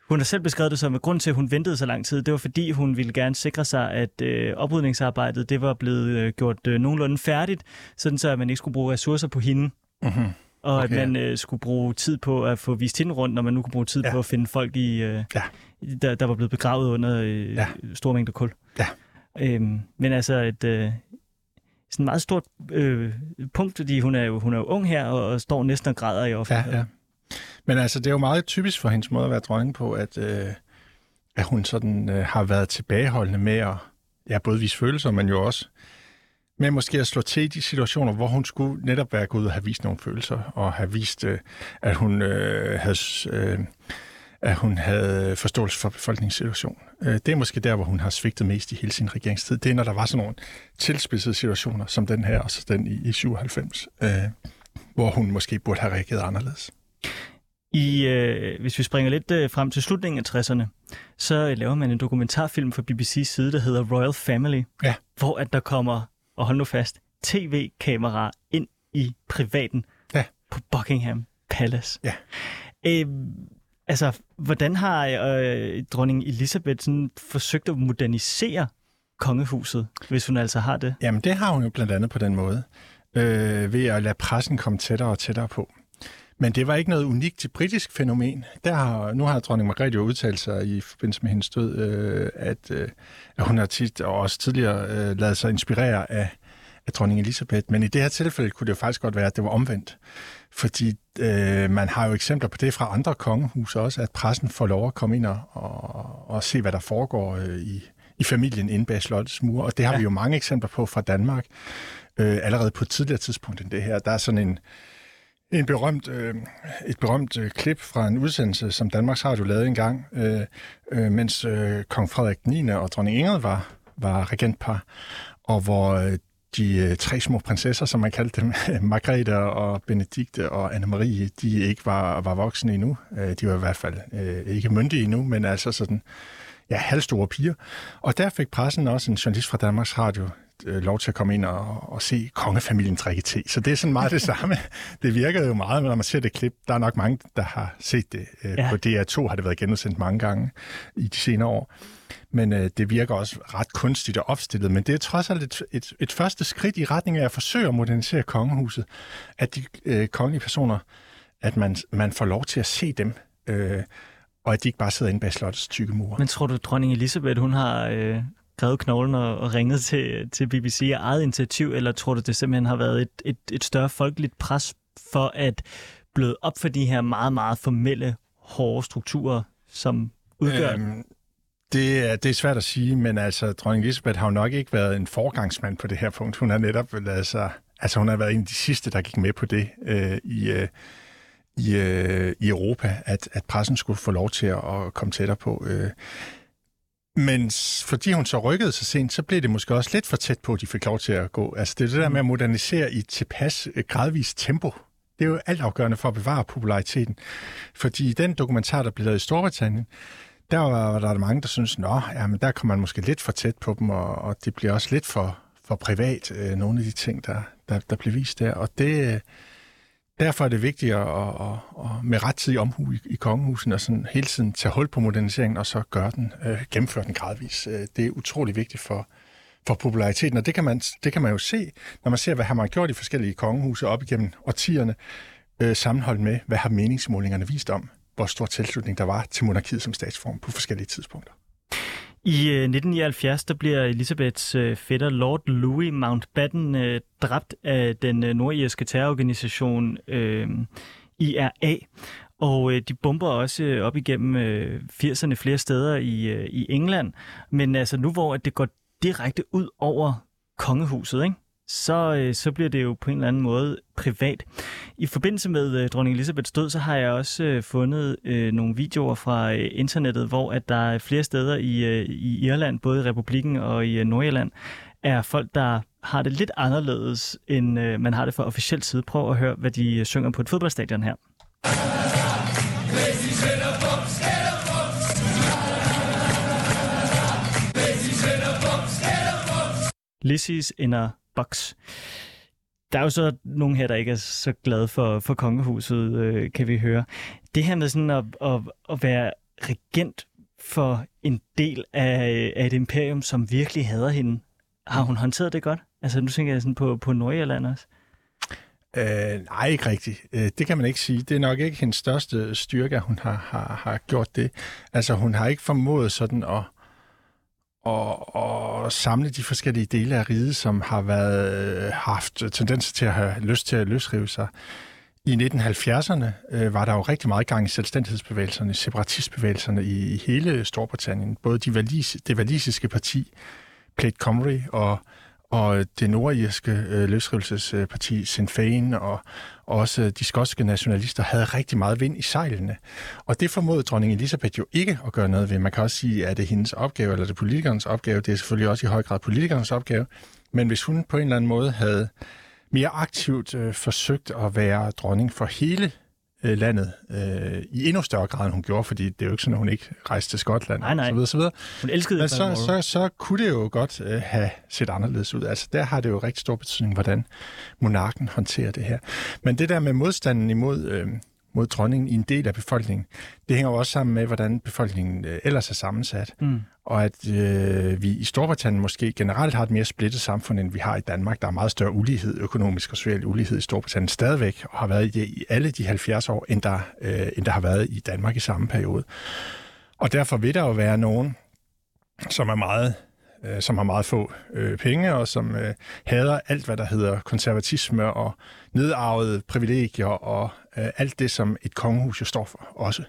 Hun har selv beskrevet det som, at grunden til, at hun ventede så lang tid, det var fordi, hun ville gerne sikre sig, at oprydningsarbejdet det var blevet gjort nogenlunde færdigt, sådan så at man ikke skulle bruge ressourcer på hende. Mm-hmm. Og okay. At man skulle bruge tid på at få vist hende rundt, når man nu kunne bruge tid på at finde folk, der var blevet begravet under store mængder kul. Ja. Men altså et sådan meget stort punkt, fordi hun er jo ung her og står næsten og græder i offentligheden. Ja. Men altså, det er jo meget typisk for hendes måde at være dronning på, at hun sådan har været tilbageholdende med at både vise følelser, men jo også med måske at slå til i de situationer, hvor hun skulle netop være gået ud og have vist nogle følelser, og have vist, at hun havde forståelse for befolkningssituationen. Det er måske der, hvor hun har svigtet mest i hele sin regeringstid. Det er, når der var sådan nogle tilspidsede situationer, som den her, og så den i 97, hvor hun måske burde have reageret anderledes. Hvis vi springer lidt frem til slutningen af 60'erne, så laver man en dokumentarfilm fra BBC's side, der hedder Royal Family, hvor at der kommer, og hold nu fast, tv-kameraer ind i privaten på Buckingham Palace. Ja. Altså, hvordan har dronning Elizabeth sådan forsøgt at modernisere kongehuset, hvis hun altså har det? Jamen, det har hun jo blandt andet på den måde, ved at lade pressen komme tættere og tættere på. Men det var ikke noget unikt britisk fænomen. Nu har dronning Margrethe jo udtalt sig i forbindelse med hendes død, at hun har tit og også tidligere ladet sig inspirere af dronning Elisabeth. Men i det her tilfælde kunne det jo faktisk godt være, at det var omvendt. Fordi man har jo eksempler på det fra andre kongehuse også, at pressen får lov at komme ind og se, hvad der foregår i familien inde bag slottets mure. Og det har vi jo mange eksempler på fra Danmark, allerede på et tidligere tidspunkt end det her. Der er sådan et berømt klip fra en udsendelse, som Danmarks Radio lavede engang, mens kong Frederik 9. og dronning Ingrid var regentpar, og hvor de tre små prinsesser, som man kaldte dem, Margrethe og Benedikte og Anne-Marie, de ikke var voksne endnu. De var i hvert fald ikke myndige endnu, men altså sådan halvstore piger. Og der fik pressen også en journalist fra Danmarks Radio lov til at komme ind og se kongefamilien trække te. Så det er sådan meget det samme. Det virkede jo meget, når man ser det klip. Der er nok mange, der har set det. På DR2 har det været genudsendt mange gange i de senere år. Men det virker også ret kunstigt og opstillet. Men det er trods alt et første skridt i retning af at forsøge at modernisere kongehuset. At de kongelige personer, at man får lov til at se dem, og at de ikke bare sidder inde bag slottets tykke mure. Men tror du, dronning Elisabeth, hun har grædet knoglen og ringet til BBC af eget initiativ, eller tror du, det simpelthen har været et større folkeligt pres for at bløde op for de her meget, meget formelle, hårde strukturer, som udgør? Det er svært at sige, men altså, dronning Elisabeth har jo nok ikke været en forgangsmand på det her punkt. Hun har netop ladet sig, altså hun har været en af de sidste, der gik med på det i Europa, at pressen skulle få lov til at komme tættere på. Men fordi hun så rykkede så sent, så blev det måske også lidt for tæt på, at de fik lov til at gå. Altså det der med at modernisere i tilpas gradvist tempo, det er jo altafgørende for at bevare populariteten. Fordi i den dokumentar, der blev lavet i Storbritannien, der var der mange, der syntes, at der kom man måske lidt for tæt på dem, og det bliver også lidt for privat, nogle af de ting, der blev vist der. Og det, derfor er det vigtigt at med rettidig omhu i kongehusen og sådan hele tiden tage hul på moderniseringen og så gennemføre den gradvis. Det er utrolig vigtigt for populariteten, og det kan man jo se, når man ser, hvad har man gjort i forskellige kongehuse op igennem årtierne, sammenholdt med, hvad har meningsmålingerne vist om, hvor stor tilslutning der var til monarkiet som statsform på forskellige tidspunkter. I 1979 der bliver Elisabeths fætter Lord Louis Mountbatten dræbt af den nordirske terrororganisation IRA, og de bomber også op igennem 80'erne flere steder i England. Men altså nu hvor det går direkte ud over kongehuset, ikke? Så bliver det jo på en eller anden måde privat. I forbindelse med dronning Elisabeths død, så har jeg også fundet nogle videoer fra internettet, hvor at der er flere steder i Irland, både i Republikken og i Nordirland, er folk, der har det lidt anderledes, end man har det fra officiel side. Prøv at høre, hvad de synger på et fodboldstadion her. Lizzie's in a box. Der er jo så nogen her, der ikke er så glade for kongehuset, kan vi høre. Det her med sådan at være regent for en del af et imperium, som virkelig hader hende, har hun håndteret det godt? Altså nu tænker jeg sådan på Nordirland også. Nej, ikke rigtigt. Det kan man ikke sige. Det er nok ikke hendes største styrke, at hun har gjort det. Altså hun har ikke formået sådan at samle de forskellige dele af riget, som har haft tendenser til at have lyst til at løsrive sig. I 1970'erne var der jo rigtig meget gang i selvstændighedsbevægelserne, separatistbevægelserne i hele Storbritannien. Både det walisiske parti, Plaid Cymru, og det nordirske løsrivelsesparti Sinn Féin, og også de skotske nationalister havde rigtig meget vind i sejlene. Og det formåede dronning Elizabeth jo ikke at gøre noget ved. Man kan også sige, at det er hendes opgave, eller det er politikernes opgave. Det er selvfølgelig også i høj grad politikernes opgave. Men hvis hun på en eller anden måde havde mere aktivt forsøgt at være dronning for hele landet i endnu større grad, end hun gjorde, fordi det er jo ikke sådan, at hun ikke rejste til Skotland, nej. Og så videre. Hun elskede det. Så kunne det jo godt have set anderledes ud. Altså, der har det jo rigtig stor betydning, hvordan monarken håndterer det her. Men det der med modstanden mod dronningen i en del af befolkningen, det hænger jo også sammen med, hvordan befolkningen ellers er sammensat. Mm. Og at vi i Storbritannien måske generelt har et mere splittet samfund, end vi har i Danmark. Der er meget større ulighed, økonomisk og social ulighed i Storbritannien stadigvæk, og har været i det i alle de 70 år, end der har været i Danmark i samme periode. Og derfor vil der jo være nogen, som har meget få penge, og som hader alt, hvad der hedder konservatisme og nedarvede privilegier og alt det, som et kongehus jo står for også.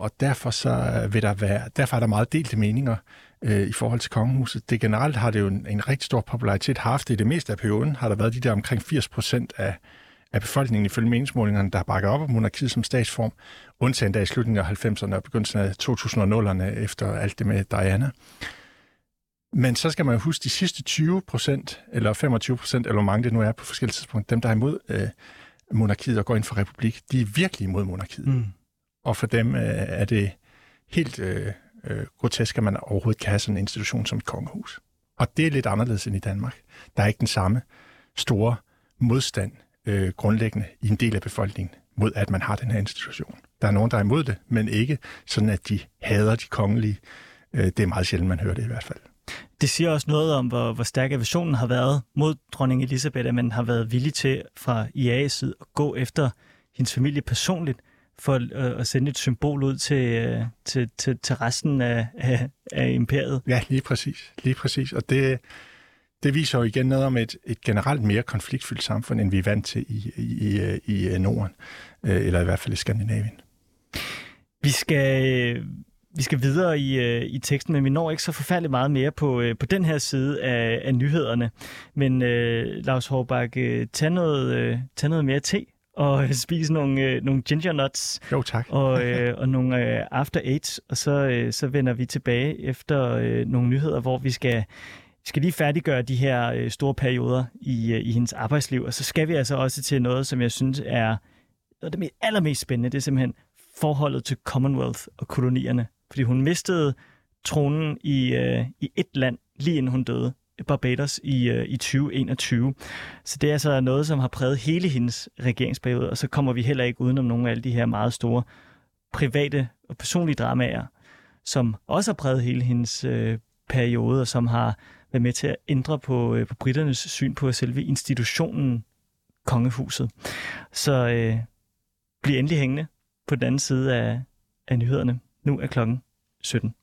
Og derfor, derfor er der meget delte meninger i forhold til kongehuset. Det generelt har det jo en rigtig stor popularitet haft. I det meste af perioden har der været de der omkring 80% af befolkningen ifølge meningsmålingerne, der bakker op om monarkiet som statsform, undtagen da i slutningen af 90'erne og begyndelsen af 2000'erne efter alt det med Diana. Men så skal man jo huske de sidste 20% eller 25%, eller hvor mange det nu er på forskellige tidspunkter, dem der er imod monarkiet og går ind for republik, de er virkelig imod monarkiet. Mm. Og for dem er det helt grotesk, at man overhovedet kan have sådan en institution som et kongehus. Og det er lidt anderledes end i Danmark. Der er ikke den samme store modstand grundlæggende i en del af befolkningen mod, at man har den her institution. Der er nogen, der er imod det, men ikke sådan, at de hader de kongelige. Det er meget sjældent, man hører det i hvert fald. Det siger også noget om, hvor stærk aversionen har været mod dronning Elizabeth, at man har været villig til fra IA's side at gå efter hendes familie personligt, for at sende et symbol ud til resten af imperiet. Ja, lige præcis. Og det viser jo igen noget om et generelt mere konfliktfyldt samfund, end vi er vant til i Norden, eller i hvert fald i Skandinavien. Vi skal videre i teksten, men vi når ikke så forfærdeligt meget mere på den her side af nyhederne. Men Lars Hovbakke, tag noget mere te og spise nogle ginger nuts. Jo, tak. Og nogle after eights, og så vender vi tilbage efter nogle nyheder, hvor vi skal lige færdiggøre de her store perioder i hendes arbejdsliv, og så skal vi altså også til noget, som jeg synes er det allermest spændende, det er simpelthen forholdet til Commonwealth og kolonierne. Fordi hun mistede tronen i et land, lige inden hun døde, Barbados, i 2021. Så det er altså noget, som har præget hele hendes regeringsperiode, og så kommer vi heller ikke udenom nogle af alle de her meget store private og personlige dramaer, som også har præget hele hendes periode, og som har været med til at ændre på britternes syn på selve institutionen kongehuset. Så bliv endelig hængende på den anden side af nyhederne. Nu er klokken 17.